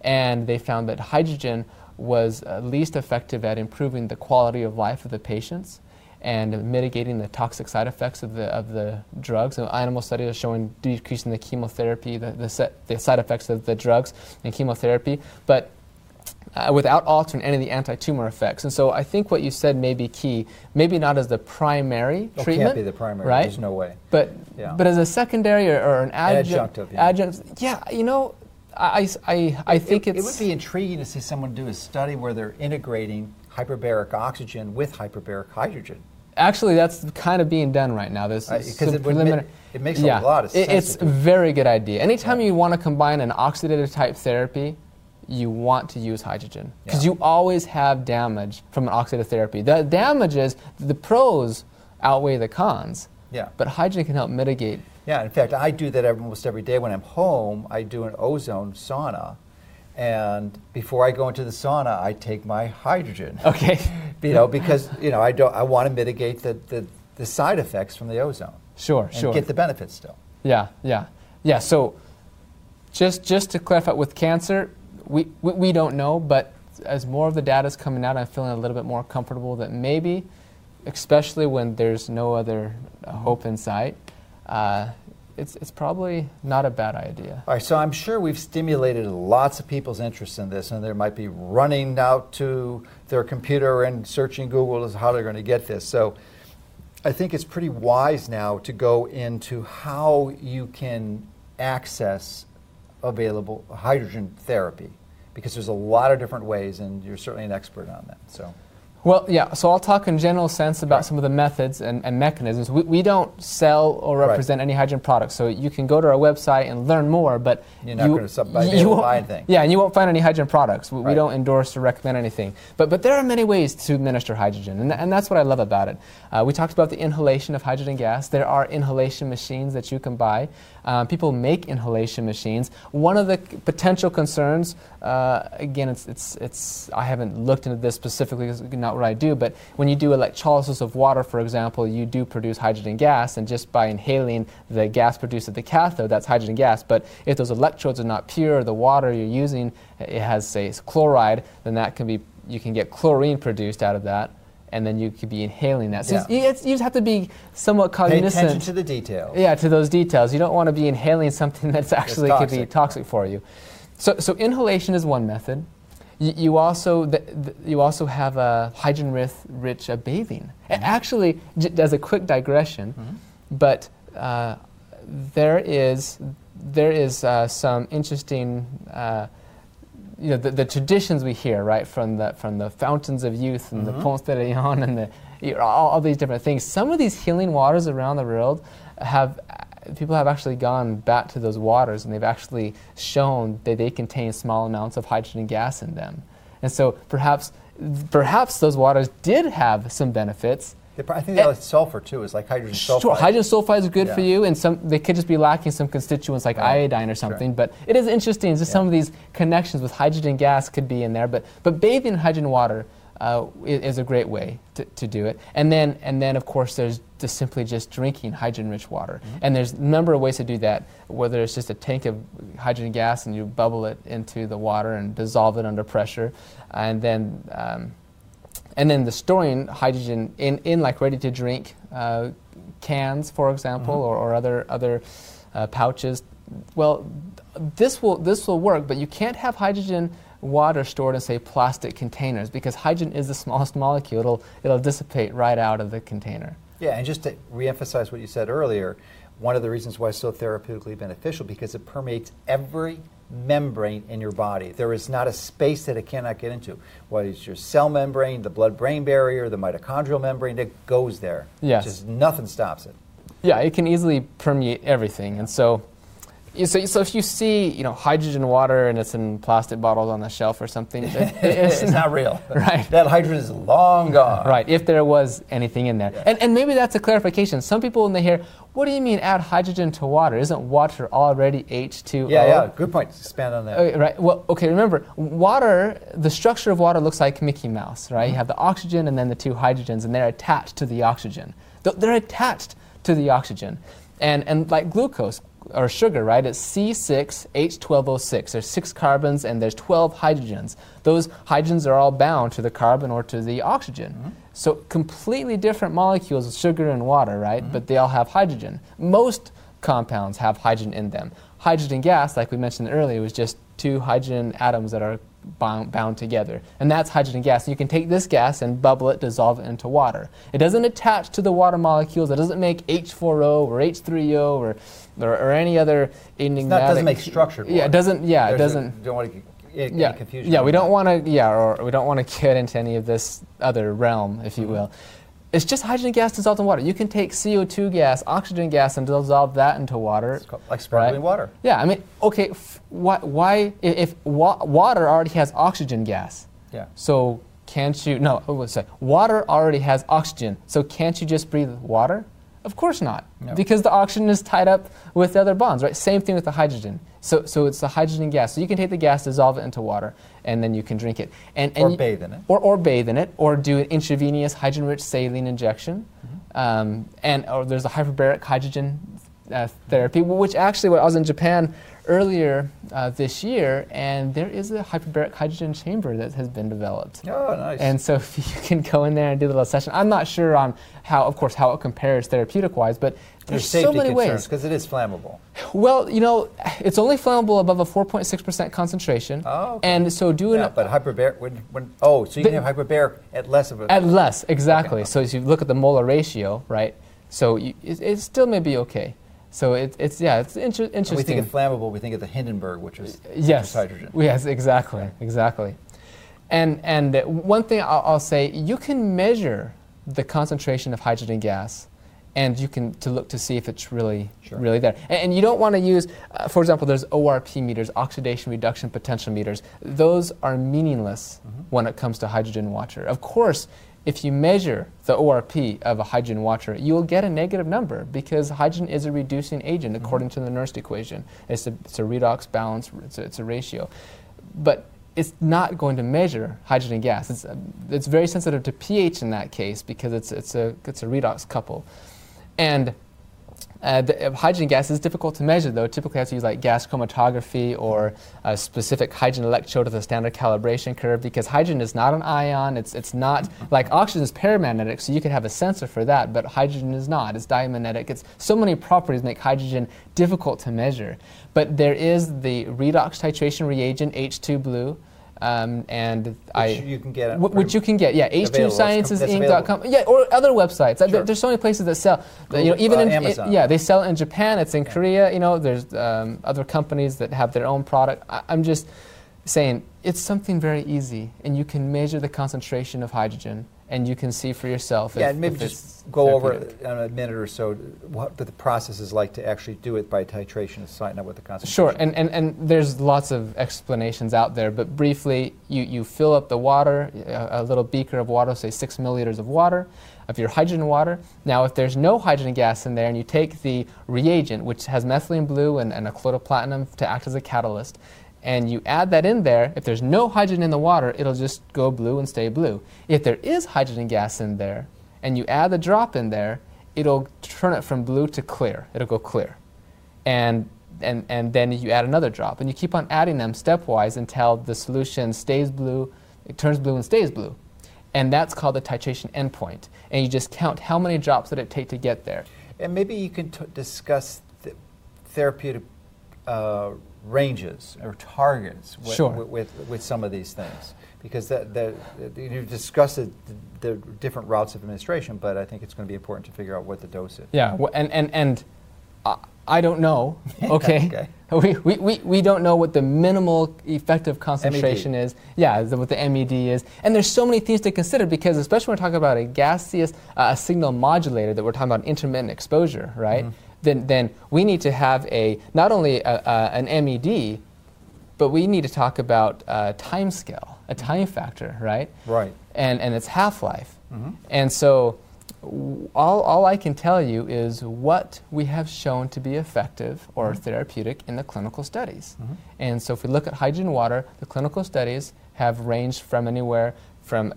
and they found that hydrogen was least effective at improving the quality of life of the patients and mitigating the toxic side effects of the drugs. So animal studies are showing decreasing the chemotherapy, the side effects of the drugs and chemotherapy, but without altering any of the anti-tumor effects. And so I think what you said may be key, maybe not as the primary treatment. It can't be the primary, right? There's no way. But yeah. But as a secondary or an adjunctive. Yeah. I think it would be intriguing to see someone do a study where they're integrating hyperbaric oxygen with hyperbaric hydrogen. Actually, that's kind of being done right now. This because it makes a lot of sense. It's a very good idea. Anytime you want to combine an oxidative type therapy, you want to use hydrogen because you always have damage from an oxidative therapy. The damages, the pros outweigh the cons. Yeah. But hydrogen can help mitigate. Yeah, in fact, I do that almost every day when I'm home. I do an ozone sauna, and before I go into the sauna, I take my hydrogen. Okay. because I want to mitigate the side effects from the ozone. Sure. Get the benefits still. Yeah. So, just to clarify, with cancer, we don't know, but as more of the data is coming out, I'm feeling a little bit more comfortable that maybe, especially when there's no other hope in sight. It's probably not a bad idea. All right, so I'm sure we've stimulated lots of people's interest in this, and they might be running out to their computer and searching Google as how they're going to get this. So I think it's pretty wise now to go into how you can access available hydrogen therapy, because there's a lot of different ways, and you're certainly an expert on that. So. Well, yeah, so I'll talk in general sense about some of the methods and mechanisms. We don't sell or represent any hydrogen products, so you can go to our website and learn more, but you're not going to buy anything. Yeah, and you won't find any hydrogen products. We don't endorse or recommend anything. But there are many ways to administer hydrogen, and that's what I love about it. We talked about the inhalation of hydrogen gas. There are inhalation machines that you can buy. People make inhalation machines. One of the potential concerns, again, it's I haven't looked into this specifically, because not what I do, but when you do electrolysis of water, for example, you do produce hydrogen gas, and just by inhaling the gas produced at the cathode, that's hydrogen gas. But if those electrodes are not pure, or the water you're using, it has, say, chloride, then you can get chlorine produced out of that, and then you could be inhaling that. So you just have to be somewhat cognizant. Pay attention to the details. Yeah, to those details. You don't want to be inhaling something that's actually could be toxic for you. So inhalation is one method. You also have a hydrogen-rich bathing. Mm-hmm. Actually, as a quick digression, but there is some interesting the traditions we hear from the fountains of youth and the Ponce de Leon and all these different things. Some of these healing waters around the world people have actually gone back to those waters, and they've actually shown that they contain small amounts of hydrogen gas in them. And so perhaps those waters did have some benefits. I think they have sulfur too. It's like hydrogen sulfide. Sure, hydrogen sulfide is good for you, and they could just be lacking some constituents like iodine or something. Sure. But it is interesting. Just some of these connections with hydrogen gas could be in there. But bathing in hydrogen water is a great way to do it. And then of course there's simply just drinking hydrogen-rich water. Mm-hmm. And there's a number of ways to do that, whether it's just a tank of hydrogen gas and you bubble it into the water and dissolve it under pressure. And then And then the storing hydrogen in like ready-to-drink cans, for example, or other pouches. Well, this will work, but you can't have hydrogen water stored in, say, plastic containers, because hydrogen is the smallest molecule. It'll dissipate right out of the container. Yeah, and just to reemphasize what you said earlier, one of the reasons why it's so therapeutically beneficial, because it permeates every membrane in your body. There is not a space that it cannot get into. Whether it's your cell membrane, the blood-brain barrier, the mitochondrial membrane, it goes there. Yes. Just nothing stops it. Yeah, it can easily permeate everything. And so if you see, hydrogen water and it's in plastic bottles on the shelf or something, it's not real. Right. That hydrogen is long gone. Right, if there was anything in there. Yeah. And maybe that's a clarification. Some people, when they hear, what do you mean add hydrogen to water? Isn't water already H2O? Yeah, good point. Expand on that. Okay, right. Well, okay, remember, water, the structure of water looks like Mickey Mouse, right? You have the oxygen and then the two hydrogens, and they're attached to the oxygen. They're attached to the oxygen. And like glucose, or sugar, right? It's C6H12O6. There's 6 carbons and there's 12 hydrogens. Those hydrogens are all bound to the carbon or to the oxygen. So completely different molecules of sugar and water, right? But they all have hydrogen. Most compounds have hydrogen in them. Hydrogen gas, like we mentioned earlier, was just 2 hydrogen atoms that are bound together. And that's hydrogen gas. You can take this gas and bubble it, dissolve it into water. It doesn't attach to the water molecules. It doesn't make H4O or H3O or any other enigmatic. That doesn't make structured water. Yeah, it doesn't. Yeah, it doesn't. You don't want to get confusion. Yeah, we don't want to. Yeah, or we don't want to get into any of this other realm, if you will. It's just hydrogen gas dissolved in water. You can take CO2 gas, oxygen gas, and dissolve that into water. It's like sparkling water. Yeah, I mean, okay, why if water already has oxygen gas? Yeah. So can't you? No, water already has oxygen. So can't you just breathe water? Of course not, because the oxygen is tied up with the other bonds, right? Same thing with the hydrogen. So it's the hydrogen gas. So you can take the gas, dissolve it into water, and then you can drink it. Or bathe in it. Or bathe in it, or do an intravenous hydrogen-rich saline injection. And there's a hyperbaric hydrogen therapy, which actually, I was in Japan earlier this year, and there is a hyperbaric hydrogen chamber that has been developed. Oh, nice. And so if you can go in there and do a little session. I'm not sure on how it compares therapeutic-wise, but there's so many ways. Because it is flammable. Well, it's only flammable above a 4.6% concentration. Oh, okay. And so doing... Yeah, but hyperbaric... so you can have hyperbaric at less of a... At less, exactly. Okay. So if you look at the molar ratio, right, so it still may be okay. So it's interesting. When we think of flammable, we think of the Hindenburg, which is hydrogen. Yes, exactly, exactly. And one thing I'll say, you can measure the concentration of hydrogen gas, and you can look to see if it's really there. And you don't want to use, for example, there's ORP meters, oxidation reduction potential meters. Those are meaningless when it comes to hydrogen water. Of course, if you measure the ORP of a hydrogen water, you will get a negative number because hydrogen is a reducing agent according to the Nernst equation. It's a redox balance, it's a ratio. But it's not going to measure hydrogen gas. It's very sensitive to pH in that case because it's a redox couple. And the hydrogen gas is difficult to measure, though. Typically, you have to use gas chromatography or a specific hydrogen electrode with a standard calibration curve because hydrogen is not an ion. It's not like oxygen is paramagnetic, so you could have a sensor for that, but hydrogen is not. It's diamagnetic. It's so many properties make hydrogen difficult to measure. But there is the redox titration reagent H2 Blue. Which you can get, H2ScienceInc.com, or other websites. There's so many places that sell. Google, even in Amazon. They sell in Japan. It's in Korea. There's other companies that have their own product. I'm just saying it's something very easy, and you can measure the concentration of hydrogen, and you can see for yourself. Yeah, and maybe just go over in a minute or so what the process is like to actually do it by titration and find out what the concentration. Sure, and there's lots of explanations out there, but briefly, you fill up the water, a little beaker of water, say 6 milliliters of water, of your hydrogen water. Now, if there's no hydrogen gas in there, and you take the reagent, which has methylene blue and a chloroplatinum to act as a catalyst, and you add that in there, if there's no hydrogen in the water, it'll just go blue and stay blue. If there is hydrogen gas in there, and you add the drop in there, it'll turn it from blue to clear. It'll go clear. And then you add another drop. And you keep on adding them stepwise until the solution stays blue, it turns blue and stays blue. And that's called the titration endpoint. And you just count how many drops did it take to get there. And maybe you can discuss the therapeutic ranges or targets with some of these things. Because you've discussed the different routes of administration, but I think it's going to be important to figure out what the dose is. Yeah, well, and I don't know, okay? We don't know what the minimal effective concentration MED. Is. Yeah, what the MED is. And there's so many things to consider because especially when we're talking about a gaseous signal modulator that we're talking about intermittent exposure, right? Mm-hmm. Then we need to have not only an MED, but we need to talk about time scale, a time factor, right? Right. And its half-life. Mm-hmm. And so all I can tell you is what we have shown to be effective or mm-hmm. therapeutic in the clinical studies. Mm-hmm. And so if we look at hydrogen water, the clinical studies have ranged from anywhere from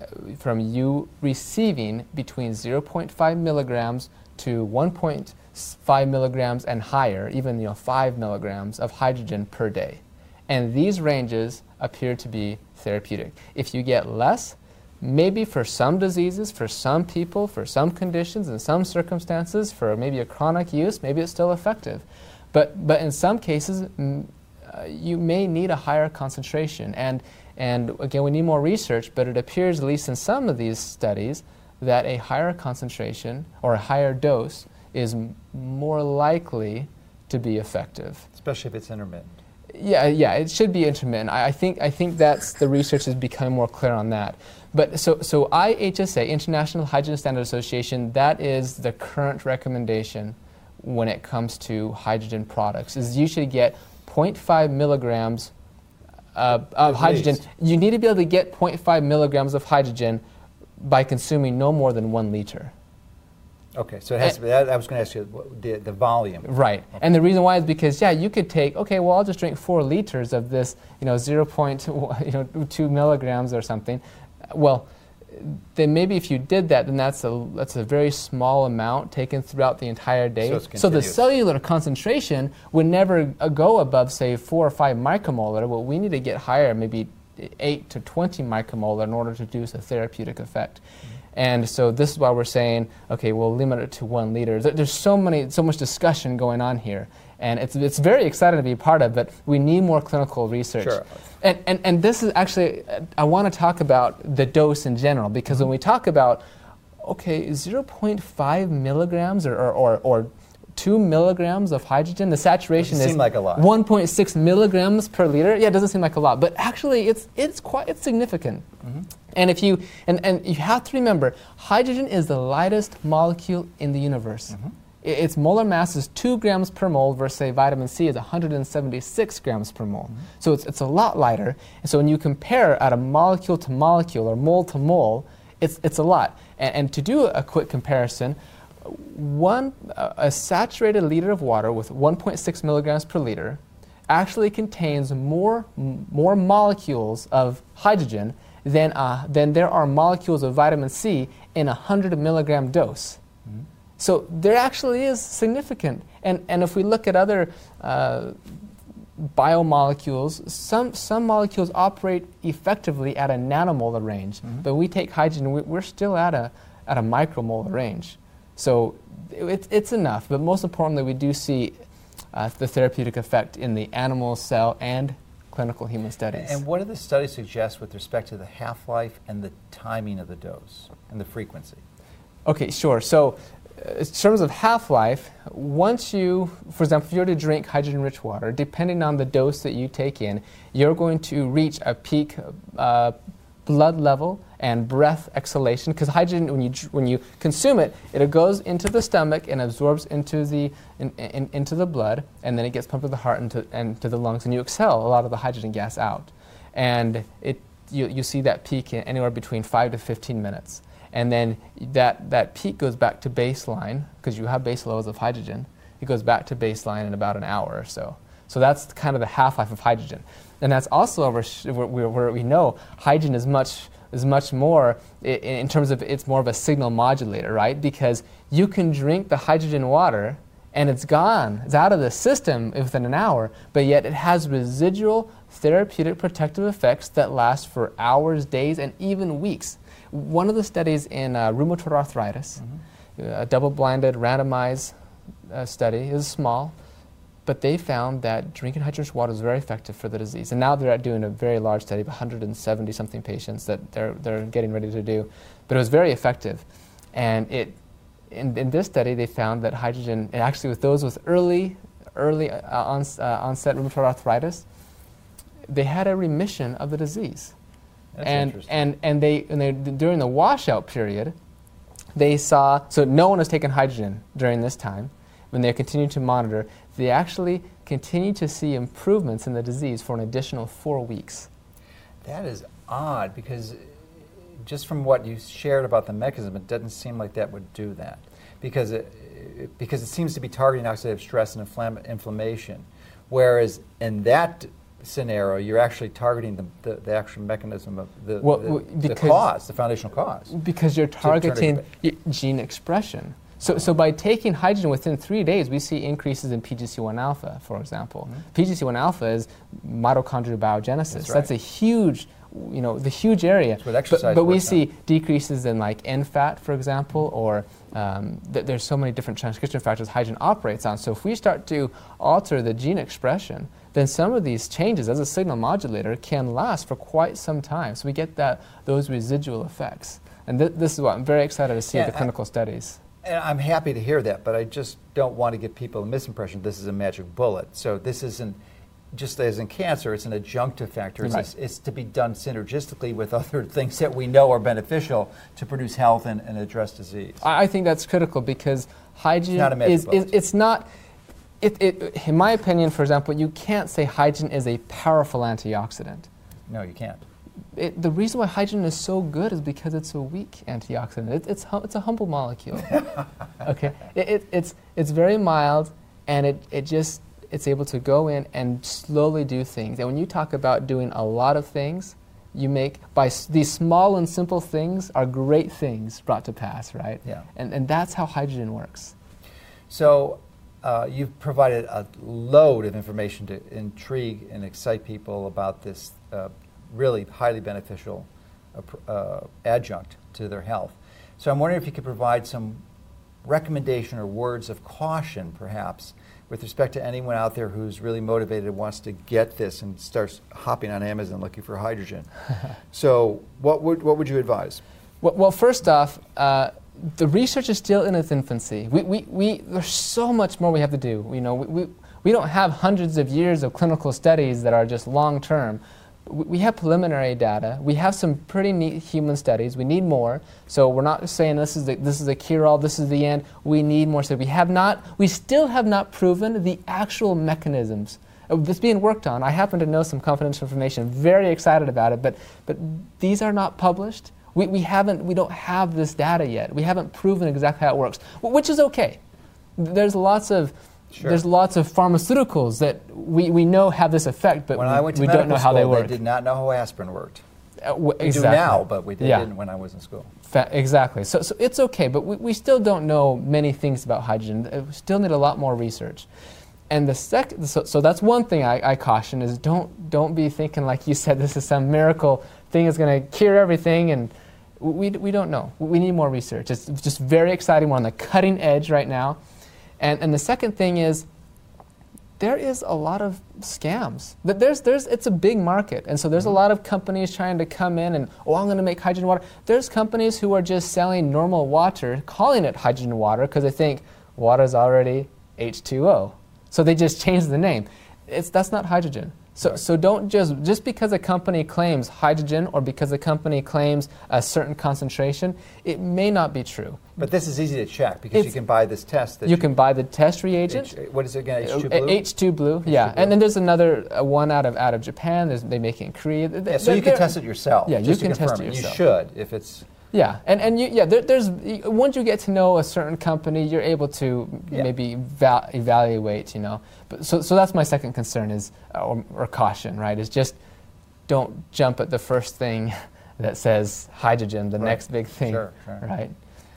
you receiving between 0.5 milligrams to 1.5 milligrams and higher, even 5 milligrams of hydrogen per day. And these ranges appear to be therapeutic. If you get less, maybe for some diseases, for some people, for some conditions, in some circumstances, for maybe a chronic use, maybe it's still effective. But in some cases, you may need a higher concentration. And again, we need more research, but it appears, at least in some of these studies, that a higher concentration or a higher dose is more likely to be effective. Especially if it's intermittent. Yeah, it should be intermittent. I think that's the research is becoming more clear on that. But so IHSA, International Hydrogen Standards Association, that is the current recommendation when it comes to hydrogen products, is you should get 0.5 milligrams of hydrogen. You need to be able to get 0.5 milligrams of hydrogen by consuming no more than 1 liter. Okay, so it has to be, I was going to ask you the volume. Right, okay. And the reason why is because, you could take, I'll just drink 4 liters of this, 0.2 milligrams or something. Well, then maybe if you did that, then that's a very small amount taken throughout the entire day. So the cellular concentration would never go above, say, 4 or 5 micromolar. Well, we need to get higher, maybe 8 to 20 micromolar in order to produce a therapeutic effect. Mm-hmm. And so this is why we're saying, we'll limit it to 1 liter. There's so much discussion going on here, and it's very exciting to be a part of. But we need more clinical research. Sure. And this is actually, I want to talk about the dose in general, because when we talk about 0.5 milligrams or 2 milligrams of hydrogen, the saturation is 1.6 milligrams per liter. Yeah, it doesn't seem like a lot, but actually it's significant. Mm-hmm. And if you have to remember, hydrogen is the lightest molecule in the universe. Mm-hmm. Its molar mass is 2 grams per mole versus, say, vitamin C is 176 grams per mole. Mm-hmm. So it's a lot lighter. And so when you compare at a molecule to molecule or mole to mole, it's a lot. And to do a quick comparison, a saturated liter of water with 1.6 milligrams per liter actually contains more molecules of hydrogen than there are molecules of vitamin C in a 100 milligram dose. Mm-hmm. So there actually is significant. And if we look at other biomolecules, some molecules operate effectively at a nanomolar range, mm-hmm. but we take hydrogen, we're still at a micromolar range. So it's enough, but most importantly, we do see the therapeutic effect in the animal cell and clinical human studies. And what do the studies suggest with respect to the half-life and the timing of the dose and the frequency? Okay, sure. So in terms of half-life, once you, for example, if you were to drink hydrogen-rich water, depending on the dose that you take in, you're going to reach a peak blood level and breath exhalation, because hydrogen, when you consume it, it goes into the stomach and absorbs into the blood, and then it gets pumped to the heart and to the lungs, and you exhale a lot of the hydrogen gas out. And you see that peak in anywhere between 5 to 15 minutes. And then that peak goes back to baseline, because you have base levels of hydrogen. It goes back to baseline in about an hour or so. So that's kind of the half-life of hydrogen. And that's also where we know hydrogen is much more in terms of it's more of a signal modulator, right? Because you can drink the hydrogen water and it's gone. It's out of the system within an hour, but yet it has residual therapeutic protective effects that last for hours, days, and even weeks. One of the studies in rheumatoid arthritis, a double-blinded, randomized study, is small, but they found that drinking hydrogenated water is very effective for the disease. And now they're doing a very large study of 170-something patients that they're getting ready to do. But it was very effective. And in this study, they found that hydrogen, and actually with those with early onset rheumatoid arthritis, they had a remission of the disease. That's interesting. And during the washout period, they saw, so no one was taking hydrogen during this time. When they continued to monitor, they actually continued to see improvements in the disease for an additional 4 weeks. That is odd, because just from what you shared about the mechanism, it doesn't seem like that would do that, because it seems to be targeting oxidative stress and inflammation, whereas in that scenario, you're actually targeting the actual mechanism of the cause, the foundational cause. Because you're targeting gene expression. So by taking hydrogen within 3 days, we see increases in PGC1-alpha, for example. Mm-hmm. PGC1-alpha is mitochondrial biogenesis. That's a huge, the huge area. But we see decreases in like NFAT, for example, or there's so many different transcription factors hydrogen operates on. So if we start to alter the gene expression, then some of these changes as a signal modulator can last for quite some time. So we get those residual effects. And this is what I'm very excited to see the clinical studies. And I'm happy to hear that, but I just don't want to give people a misimpression this is a magic bullet. So this isn't, just as in cancer, it's an adjunctive factor. Right. It's to be done synergistically with other things that we know are beneficial to produce health and address disease. I think that's critical, because hydrogen it's not, in my opinion, for example, you can't say hydrogen is a powerful antioxidant. No, you can't. The reason why hydrogen is so good is because it's a weak antioxidant. It's a humble molecule. Okay, it's very mild, and it's able to go in and slowly do things. And when you talk about doing a lot of things, you make these small and simple things are great things brought to pass, right? Yeah. And that's how hydrogen works. So. You've provided a load of information to intrigue and excite people about this really highly beneficial adjunct to their health. So I'm wondering if you could provide some recommendation or words of caution, perhaps, with respect to anyone out there who's really motivated and wants to get this and starts hopping on Amazon looking for hydrogen. So what would you advise? Well, first off, the research is still in its infancy. There's so much more we have to do. We don't have hundreds of years of clinical studies that are just long-term. We have preliminary data. We have some pretty neat human studies. We need more. So we're not saying this is the cure-all, this is the end. We need more studies. We still have not proven the actual mechanisms. This being worked on. I happen to know some confidential information. Very excited about it, but these are not published. We don't have this data yet. We haven't proven exactly how it works, which is okay. There's lots of pharmaceuticals that we know have this effect, but we don't know how they work. When I went to medical school, they did not know how aspirin worked. Exactly. We do now, but didn't when I was in school. Exactly. So it's okay, but we still don't know many things about hydrogen. We still need a lot more research. And so that's one thing I caution is don't be thinking, like you said, this is some miracle thing that's going to cure everything, and we don't know. We need more research. It's just very exciting. We're on the cutting edge right now. And the second thing is there is a lot of scams. It's a big market, and so there's a lot of companies trying to come in and, I'm going to make hydrogen water. There's companies who are just selling normal water, calling it hydrogen water, because they think water is already H2O. So they just changed the name. That's not hydrogen. So don't just because a company claims hydrogen or because a company claims a certain concentration, it may not be true. But this is easy to check because you can buy this test. You can buy the test reagent. What is it again? H2 Blue? H2 Blue, yeah. And then there's another one out of Japan. They make it in Korea. So you can test it yourself. Yeah, you can test it yourself. You should if it's... Yeah, there's once you get to know a certain company, you're able to maybe evaluate, But so that's my second concern is or caution, right? Is just don't jump at the first thing that says hydrogen, the next big thing, right?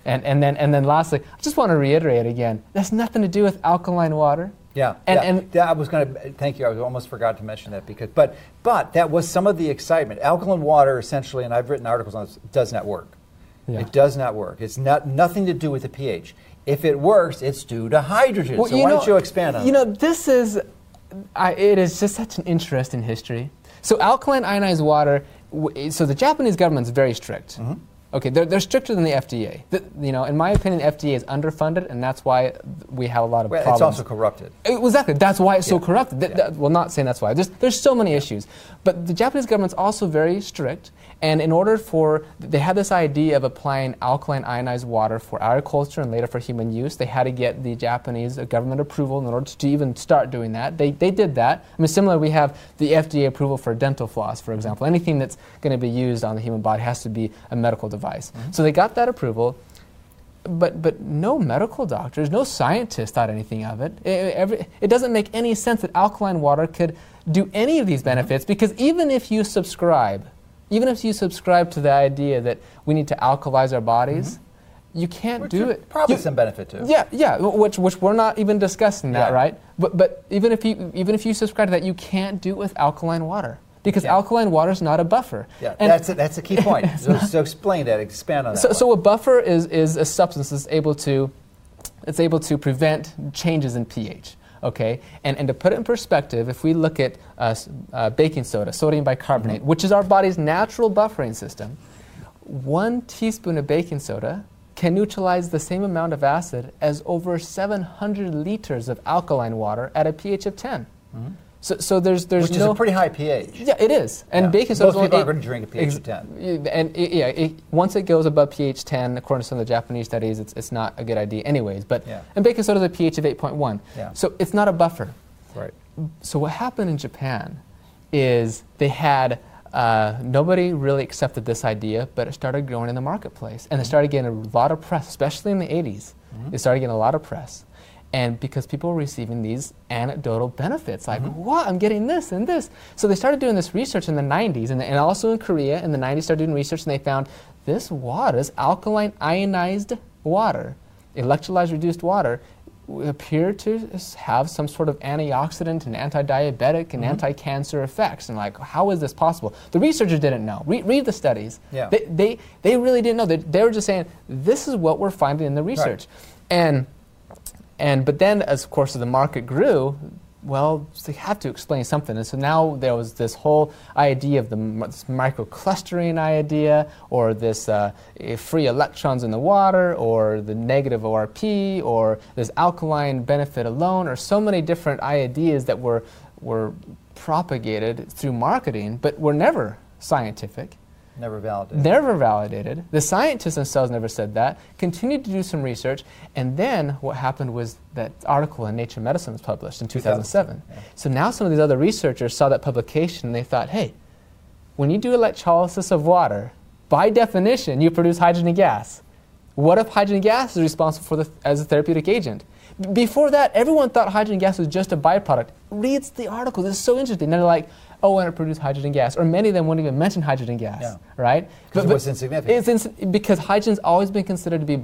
And then lastly, I just want to reiterate again, that's nothing to do with alkaline water. Yeah, and I was going to thank you. I almost forgot to mention that because, but that was some of the excitement. Alkaline water, essentially, and I've written articles on this, does not work. Yeah. It does not work. It's nothing to do with the pH. If it works, it's due to hydrogen. Well, so why don't you expand on? This is, it is just such an interesting history. So alkaline ionized water. So the Japanese government's very strict. Mm-hmm. Okay, they're stricter than the FDA. In my opinion, the FDA is underfunded, and that's why we have a lot of problems. It's also corrupted. Exactly. That's why it's so corrupted. Well, not saying that's why. There's so many issues. But the Japanese government's also very strict, and in order for... They had this idea of applying alkaline ionized water for agriculture and later for human use. They had to get the Japanese government approval in order to even start doing that. They did that. I mean, similarly, we have the FDA approval for dental floss, for example. Anything that's going to be used on the human body has to be a medical device. Mm-hmm. So they got that approval, but no medical doctors, no scientists thought anything of it. It doesn't make any sense that alkaline water could do any of these benefits, because even if you subscribe to the idea that we need to alkalize our bodies, you can't do it. Probably some benefit to. Yeah, which we're not even discussing that, right? But even if you subscribe to that, you can't do it with alkaline water. Because alkaline water is not a buffer. Yeah, and that's a key point. So explain that, expand on that. So a buffer is a substance that's able to prevent changes in pH. Okay, and to put it in perspective, if we look at baking soda, sodium bicarbonate, which is our body's natural buffering system, 1 teaspoon of baking soda can neutralize the same amount of acid as over 700 liters of alkaline water at a pH of 10. Mm-hmm. So there's which is a pretty high pH. Yeah, it is. And baking soda. Most people are going to drink a pH of 10. And once it goes above pH 10, according to some of the Japanese studies, it's not a good idea, anyways. But and baking soda is a pH of 8.1. Yeah. So it's not a buffer. Right. So what happened in Japan is they had nobody really accepted this idea, but it started growing in the marketplace, and it started getting a lot of press, especially in the 80s. Mm-hmm. It started getting a lot of press. And because people were receiving these anecdotal benefits, like, what, I'm getting this and this. So they started doing this research in the 90s, and also in Korea in the 90s started doing research, and they found this water, this alkaline ionized water, electrolyte-reduced water, appeared to have some sort of antioxidant and anti-diabetic and anti-cancer effects. And like, how is this possible? The researchers didn't know. Read the studies. Yeah. They really didn't know. They were just saying, this is what we're finding in the research. Right. But then, of course, as the market grew, well, they had to explain something. And so now there was this whole idea of this microclustering idea, or this free electrons in the water, or the negative ORP, or this alkaline benefit alone, or so many different ideas that were propagated through marketing, but were never scientific. Never validated. Never validated. The scientists themselves never said that. Continued to do some research, and then what happened was that article in Nature Medicine was published in 2007. Yeah. So now some of these other researchers saw that publication, and they thought, hey, when you do electrolysis of water, by definition, you produce hydrogen gas. What if hydrogen gas is responsible for as a therapeutic agent? Before that, everyone thought hydrogen gas was just a byproduct. Reads the articles. It's so interesting. And they're like, oh, and it produced hydrogen gas. Or many of them wouldn't even mention hydrogen gas, right? Because it was insignificant. Because hydrogen's always been considered to be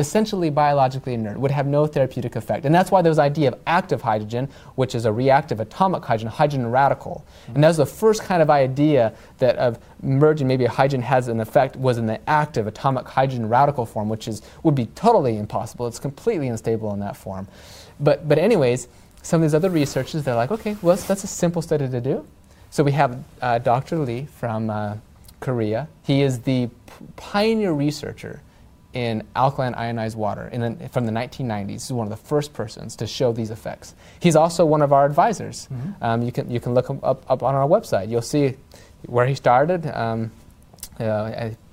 essentially biologically inert, would have no therapeutic effect. And that's why there was the idea of active hydrogen, which is a reactive atomic hydrogen radical. Mm-hmm. And that was the first kind of idea that of merging, maybe a hydrogen has an effect, was in the active atomic hydrogen radical form, which would be totally impossible. It's completely unstable in that form. But anyways, some of these other researchers, they're like, okay, well, that's a simple study to do. So we have Dr. Lee from Korea. He is the pioneer researcher in alkaline ionized water from the 1990s. He's one of the first persons to show these effects. He's also one of our advisors. Mm-hmm. You can look him up on our website. You'll see where he started, MD,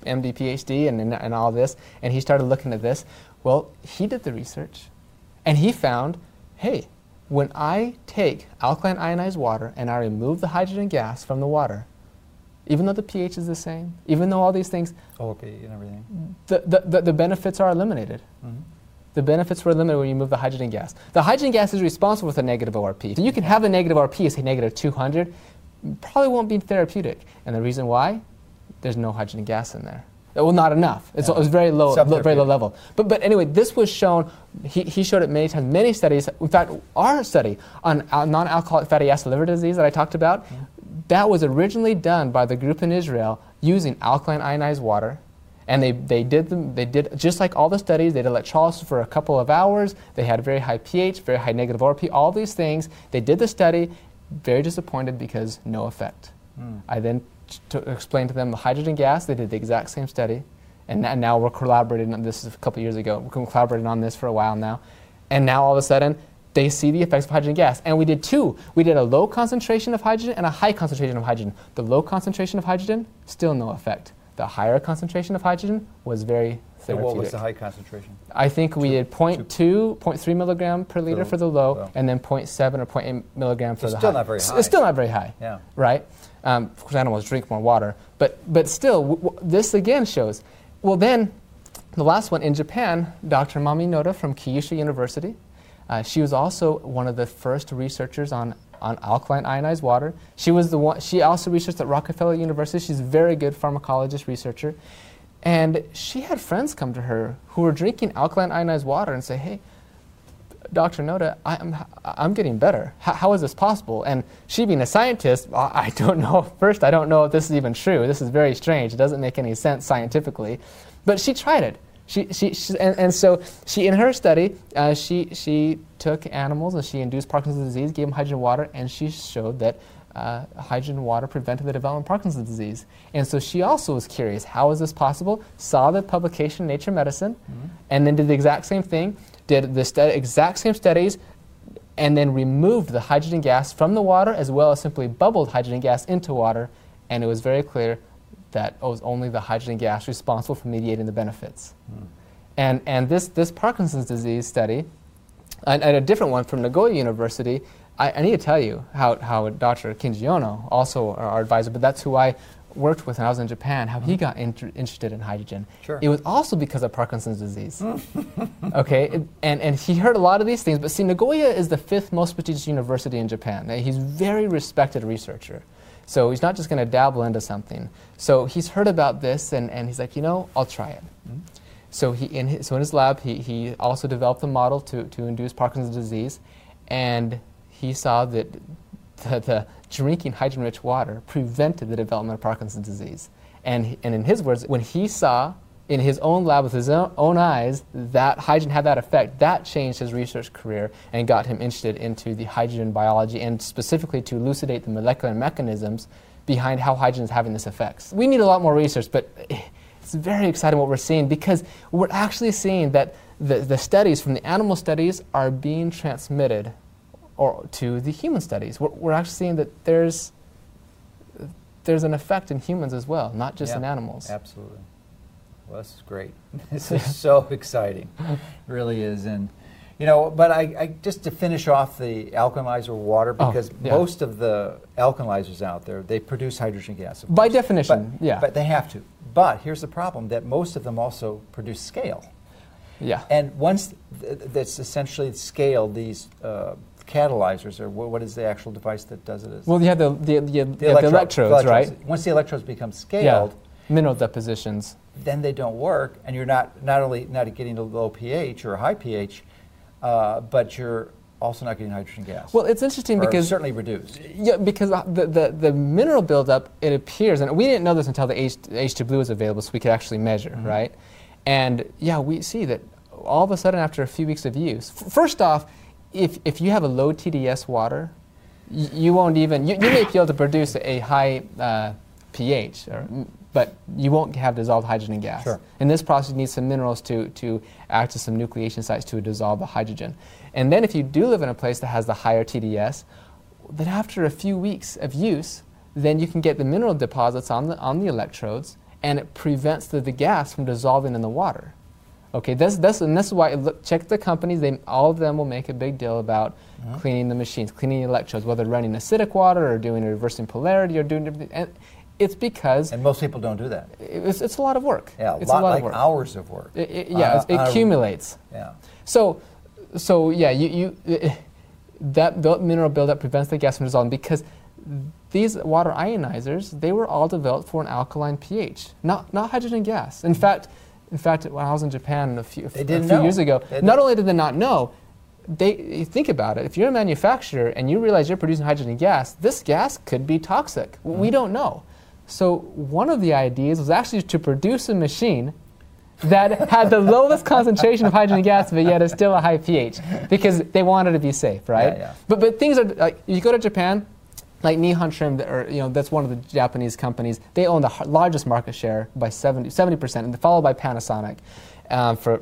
PhD, and all this. And he started looking at this. Well, he did the research, and he found, hey, when I take alkaline ionized water and I remove the hydrogen gas from the water, even though the pH is the same, even though all these things, ORP and everything, the benefits are eliminated. Mm-hmm. The benefits were eliminated when you remove the hydrogen gas. The hydrogen gas is responsible for the negative ORP. So you can have a negative ORP, say negative 200, probably won't be therapeutic. And the reason why? There's no hydrogen gas in there. Well, not enough. It's, it's very low level. But anyway, this was shown. He showed it many times, many studies. In fact, our study on non-alcoholic fatty acid liver disease that I talked about, that was originally done by the group in Israel using alkaline ionized water, and they did just like all the studies. They did electrolysis for a couple of hours. They had very high pH, very high negative ORP, all these things. They did the study. Very disappointed because no effect. I then explained to them the hydrogen gas. They did the exact same study, and now we're collaborating on this. This is a couple of years ago. We're collaborating on this for a while now, and now all of a sudden they see the effects of hydrogen gas. And we did two. We did a low concentration of hydrogen and a high concentration of hydrogen. The low concentration of hydrogen, still no effect. The higher concentration of hydrogen was very therapeutic. So what was the high concentration? I think we did 0.2, 0.3 milligram per liter for the low, and then 0.7 or 0.8 milligram for the high. It's still not very high. It's still not very high, right? Of course, animals drink more water. But still, this again shows. Well, then, the last one in Japan, Dr. Mami Noda from Kyushu University, she was also one of the first researchers on alkaline ionized water. She was the one. She also researched at Rockefeller University. She's a very good pharmacologist researcher, and she had friends come to her who were drinking alkaline ionized water and say, "Hey, Dr. Noda, I'm getting better. How is this possible?" And she, being a scientist, I don't know. First, I don't know if this is even true. This is very strange. It doesn't make any sense scientifically, but she tried it. So she in her study, she took animals and she induced Parkinson's disease, gave them hydrogen water, and she showed that hydrogen water prevented the development of Parkinson's disease. And so she also was curious, how is this possible? Saw the publication in Nature Medicine, and then did the exact same thing, did the exact same studies, and then removed the hydrogen gas from the water as well as simply bubbled hydrogen gas into water, and it was very clear that it was only the hydrogen gas responsible for mediating the benefits. And this Parkinson's disease study, and a different one from Nagoya University, I need to tell you how Dr. Kinji Ono, also our advisor, but that's who I worked with when I was in Japan, how he got interested in hydrogen. It was also because of Parkinson's disease. And he heard a lot of these things, but see, Nagoya is the 5th most prestigious university in Japan. He's a very respected researcher. So he's not just going to dabble into something. So he's heard about this, and he's like, you know, I'll try it. So in his lab, he also developed a model to induce Parkinson's disease, and he saw that the drinking hydrogen-rich water prevented the development of Parkinson's disease. And in his words, when he saw in his own lab with his own eyes that hydrogen had that effect, that changed his research career and got him interested into the hydrogen biology and specifically to elucidate the molecular mechanisms behind how hydrogen is having this effects. We need a lot more research, but it's very exciting what we're seeing because we're actually seeing that the studies from the animal studies are being transmitted or to the human studies. We're actually seeing that there's an effect in humans as well, not just in animals. Absolutely. Well, this is great. This is so exciting. It really is. And, you know, but I just to finish off the alkalinizer water, because most of the alkalinizers out there, they produce hydrogen gas. By definition, but they have to. But here's the problem, that most of them also produce scale. And once that's essentially scale, these catalyzers, or what is the actual device that does it? Well, you have the electrodes, right? Once the electrodes become scaled, mineral depositions, then they don't work, and you're not only not getting a low pH or a high pH, but you're also not getting hydrogen gas. Well, it's interesting because certainly reduced. Yeah, because the mineral buildup, it appears, and we didn't know this until the H2 Blue was available, so we could actually measure, right? And we see that all of a sudden after a few weeks of use. First off, if you have a low TDS water, you won't even you may be able to produce a high pH or. But you won't have dissolved hydrogen gas. In this process, you need some minerals to act as some nucleation sites to dissolve the hydrogen. And then if you do live in a place that has the higher TDS, then after a few weeks of use, then you can get the mineral deposits on the electrodes, and it prevents the gas from dissolving in the water. Okay, this is why check the companies. All of them will make a big deal about cleaning the machines, cleaning the electrodes, whether running acidic water or doing reversing polarity or doing everything. It's because... And most people don't do that. It's a lot of work. Yeah, a lot of work. Hours of work. It accumulates. So that mineral buildup prevents the gas from dissolving because these water ionizers, they were all developed for an alkaline pH, not hydrogen gas. In fact, when I was in Japan a few years ago, not only did they not know, think about it. If you're a manufacturer and you realize you're producing hydrogen gas, this gas could be toxic. Mm-hmm. We don't know. So one of the ideas was actually to produce a machine that had the lowest concentration of hydrogen gas, but yet it's still a high pH, because they wanted to be safe, right? Yeah, yeah. But things are like, you go to Japan, like Nihon Shrimp, or that's one of the Japanese companies. They own the largest market share by 70%, and followed by Panasonic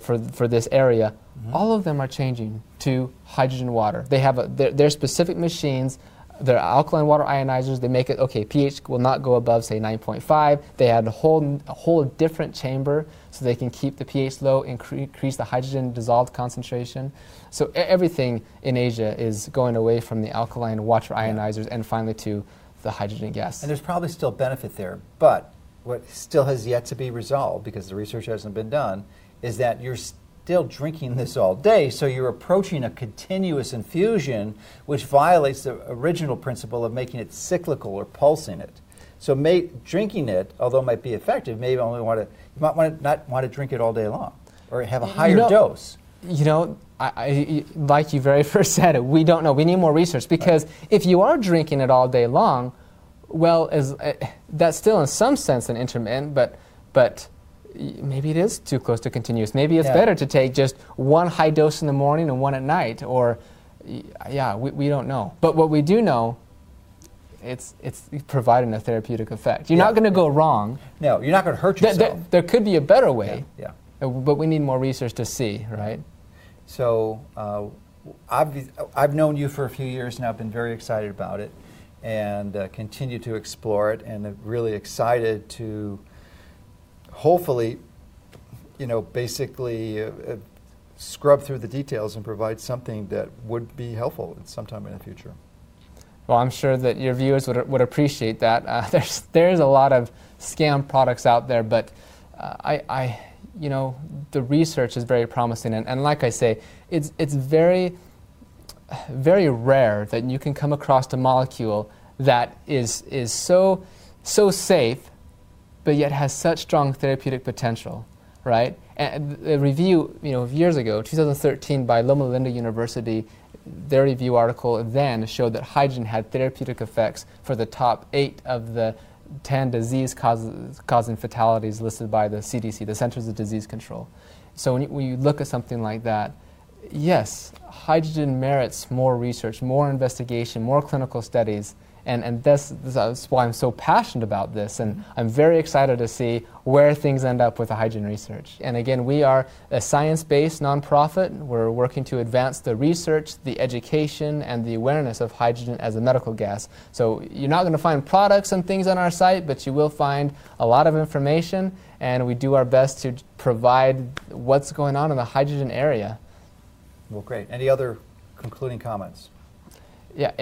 for this area. Mm-hmm. All of them are changing to hydrogen water. They have their specific machines. They're alkaline water ionizers. They make it, okay, pH will not go above, say, 9.5. They had a whole different chamber so they can keep the pH low, increase the hydrogen dissolved concentration. So everything in Asia is going away from the alkaline water ionizers and finally to the hydrogen gas. And there's probably still benefit there, but what still has yet to be resolved, because the research hasn't been done, is that you're still drinking this all day, so you're approaching a continuous infusion, which violates the original principle of making it cyclical or pulsing it. So drinking it, although it might be effective, maybe you might not want to drink it all day long, or have a higher dose. I like you very first said it. We don't know. We need more research, because if you are drinking it all day long, well, that's still in some sense an intermittent, but maybe it is too close to continuous. Maybe it's better to take just one high dose in the morning and one at night, or we don't know. But what we do know, it's providing a therapeutic effect. You're not going to go wrong. No, you're not going to hurt yourself. There could be a better way, but we need more research to see, right? So I've known you for a few years now. I've been very excited about it and continue to explore it, and really excited to hopefully, basically scrub through the details and provide something that would be helpful sometime in the future. Well, I'm sure that your viewers would appreciate that. There's a lot of scam products out there, but the research is very promising, and like I say, it's very, very rare that you can come across a molecule that is so safe, but yet has such strong therapeutic potential, right? And a review, of years ago, 2013, by Loma Linda University, their review article then showed that hydrogen had therapeutic effects for the top 8 of the 10 disease causing fatalities listed by the CDC, the Centers for Disease Control. So when you look at something like that, yes, hydrogen merits more research, more investigation, more clinical studies. And that's why I'm so passionate about this, and I'm very excited to see where things end up with the hydrogen research. And again, we are a science-based nonprofit. We're working to advance the research, the education, and the awareness of hydrogen as a medical gas. So you're not going to find products and things on our site, but you will find a lot of information, and we do our best to provide what's going on in the hydrogen area. Well, great. Any other concluding comments? Yeah,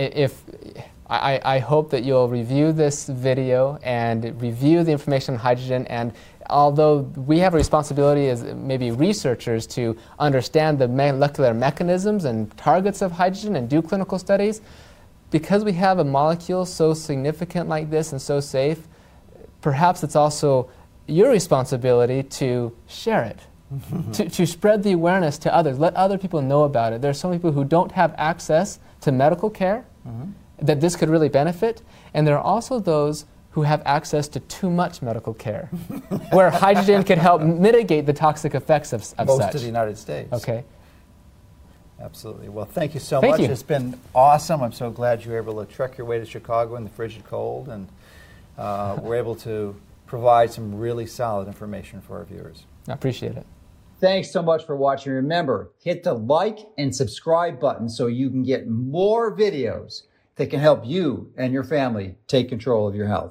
I hope that you'll review this video and review the information on hydrogen. And although we have a responsibility as maybe researchers to understand the molecular mechanisms and targets of hydrogen and do clinical studies, because we have a molecule so significant like this and so safe, perhaps it's also your responsibility to share it. To spread the awareness to others, let other people know about it. There are some people who don't have access to medical care that this could really benefit, and there are also those who have access to too much medical care, where hydrogen could help mitigate the toxic effects of most such. Most of the United States. Okay. Absolutely. Well, thank you so much. Thank you. It's been awesome. I'm so glad you were able to trek your way to Chicago in the frigid cold, and we're able to provide some really solid information for our viewers. I appreciate it. Thanks so much for watching. Remember, hit the like and subscribe button so you can get more videos that can help you and your family take control of your health.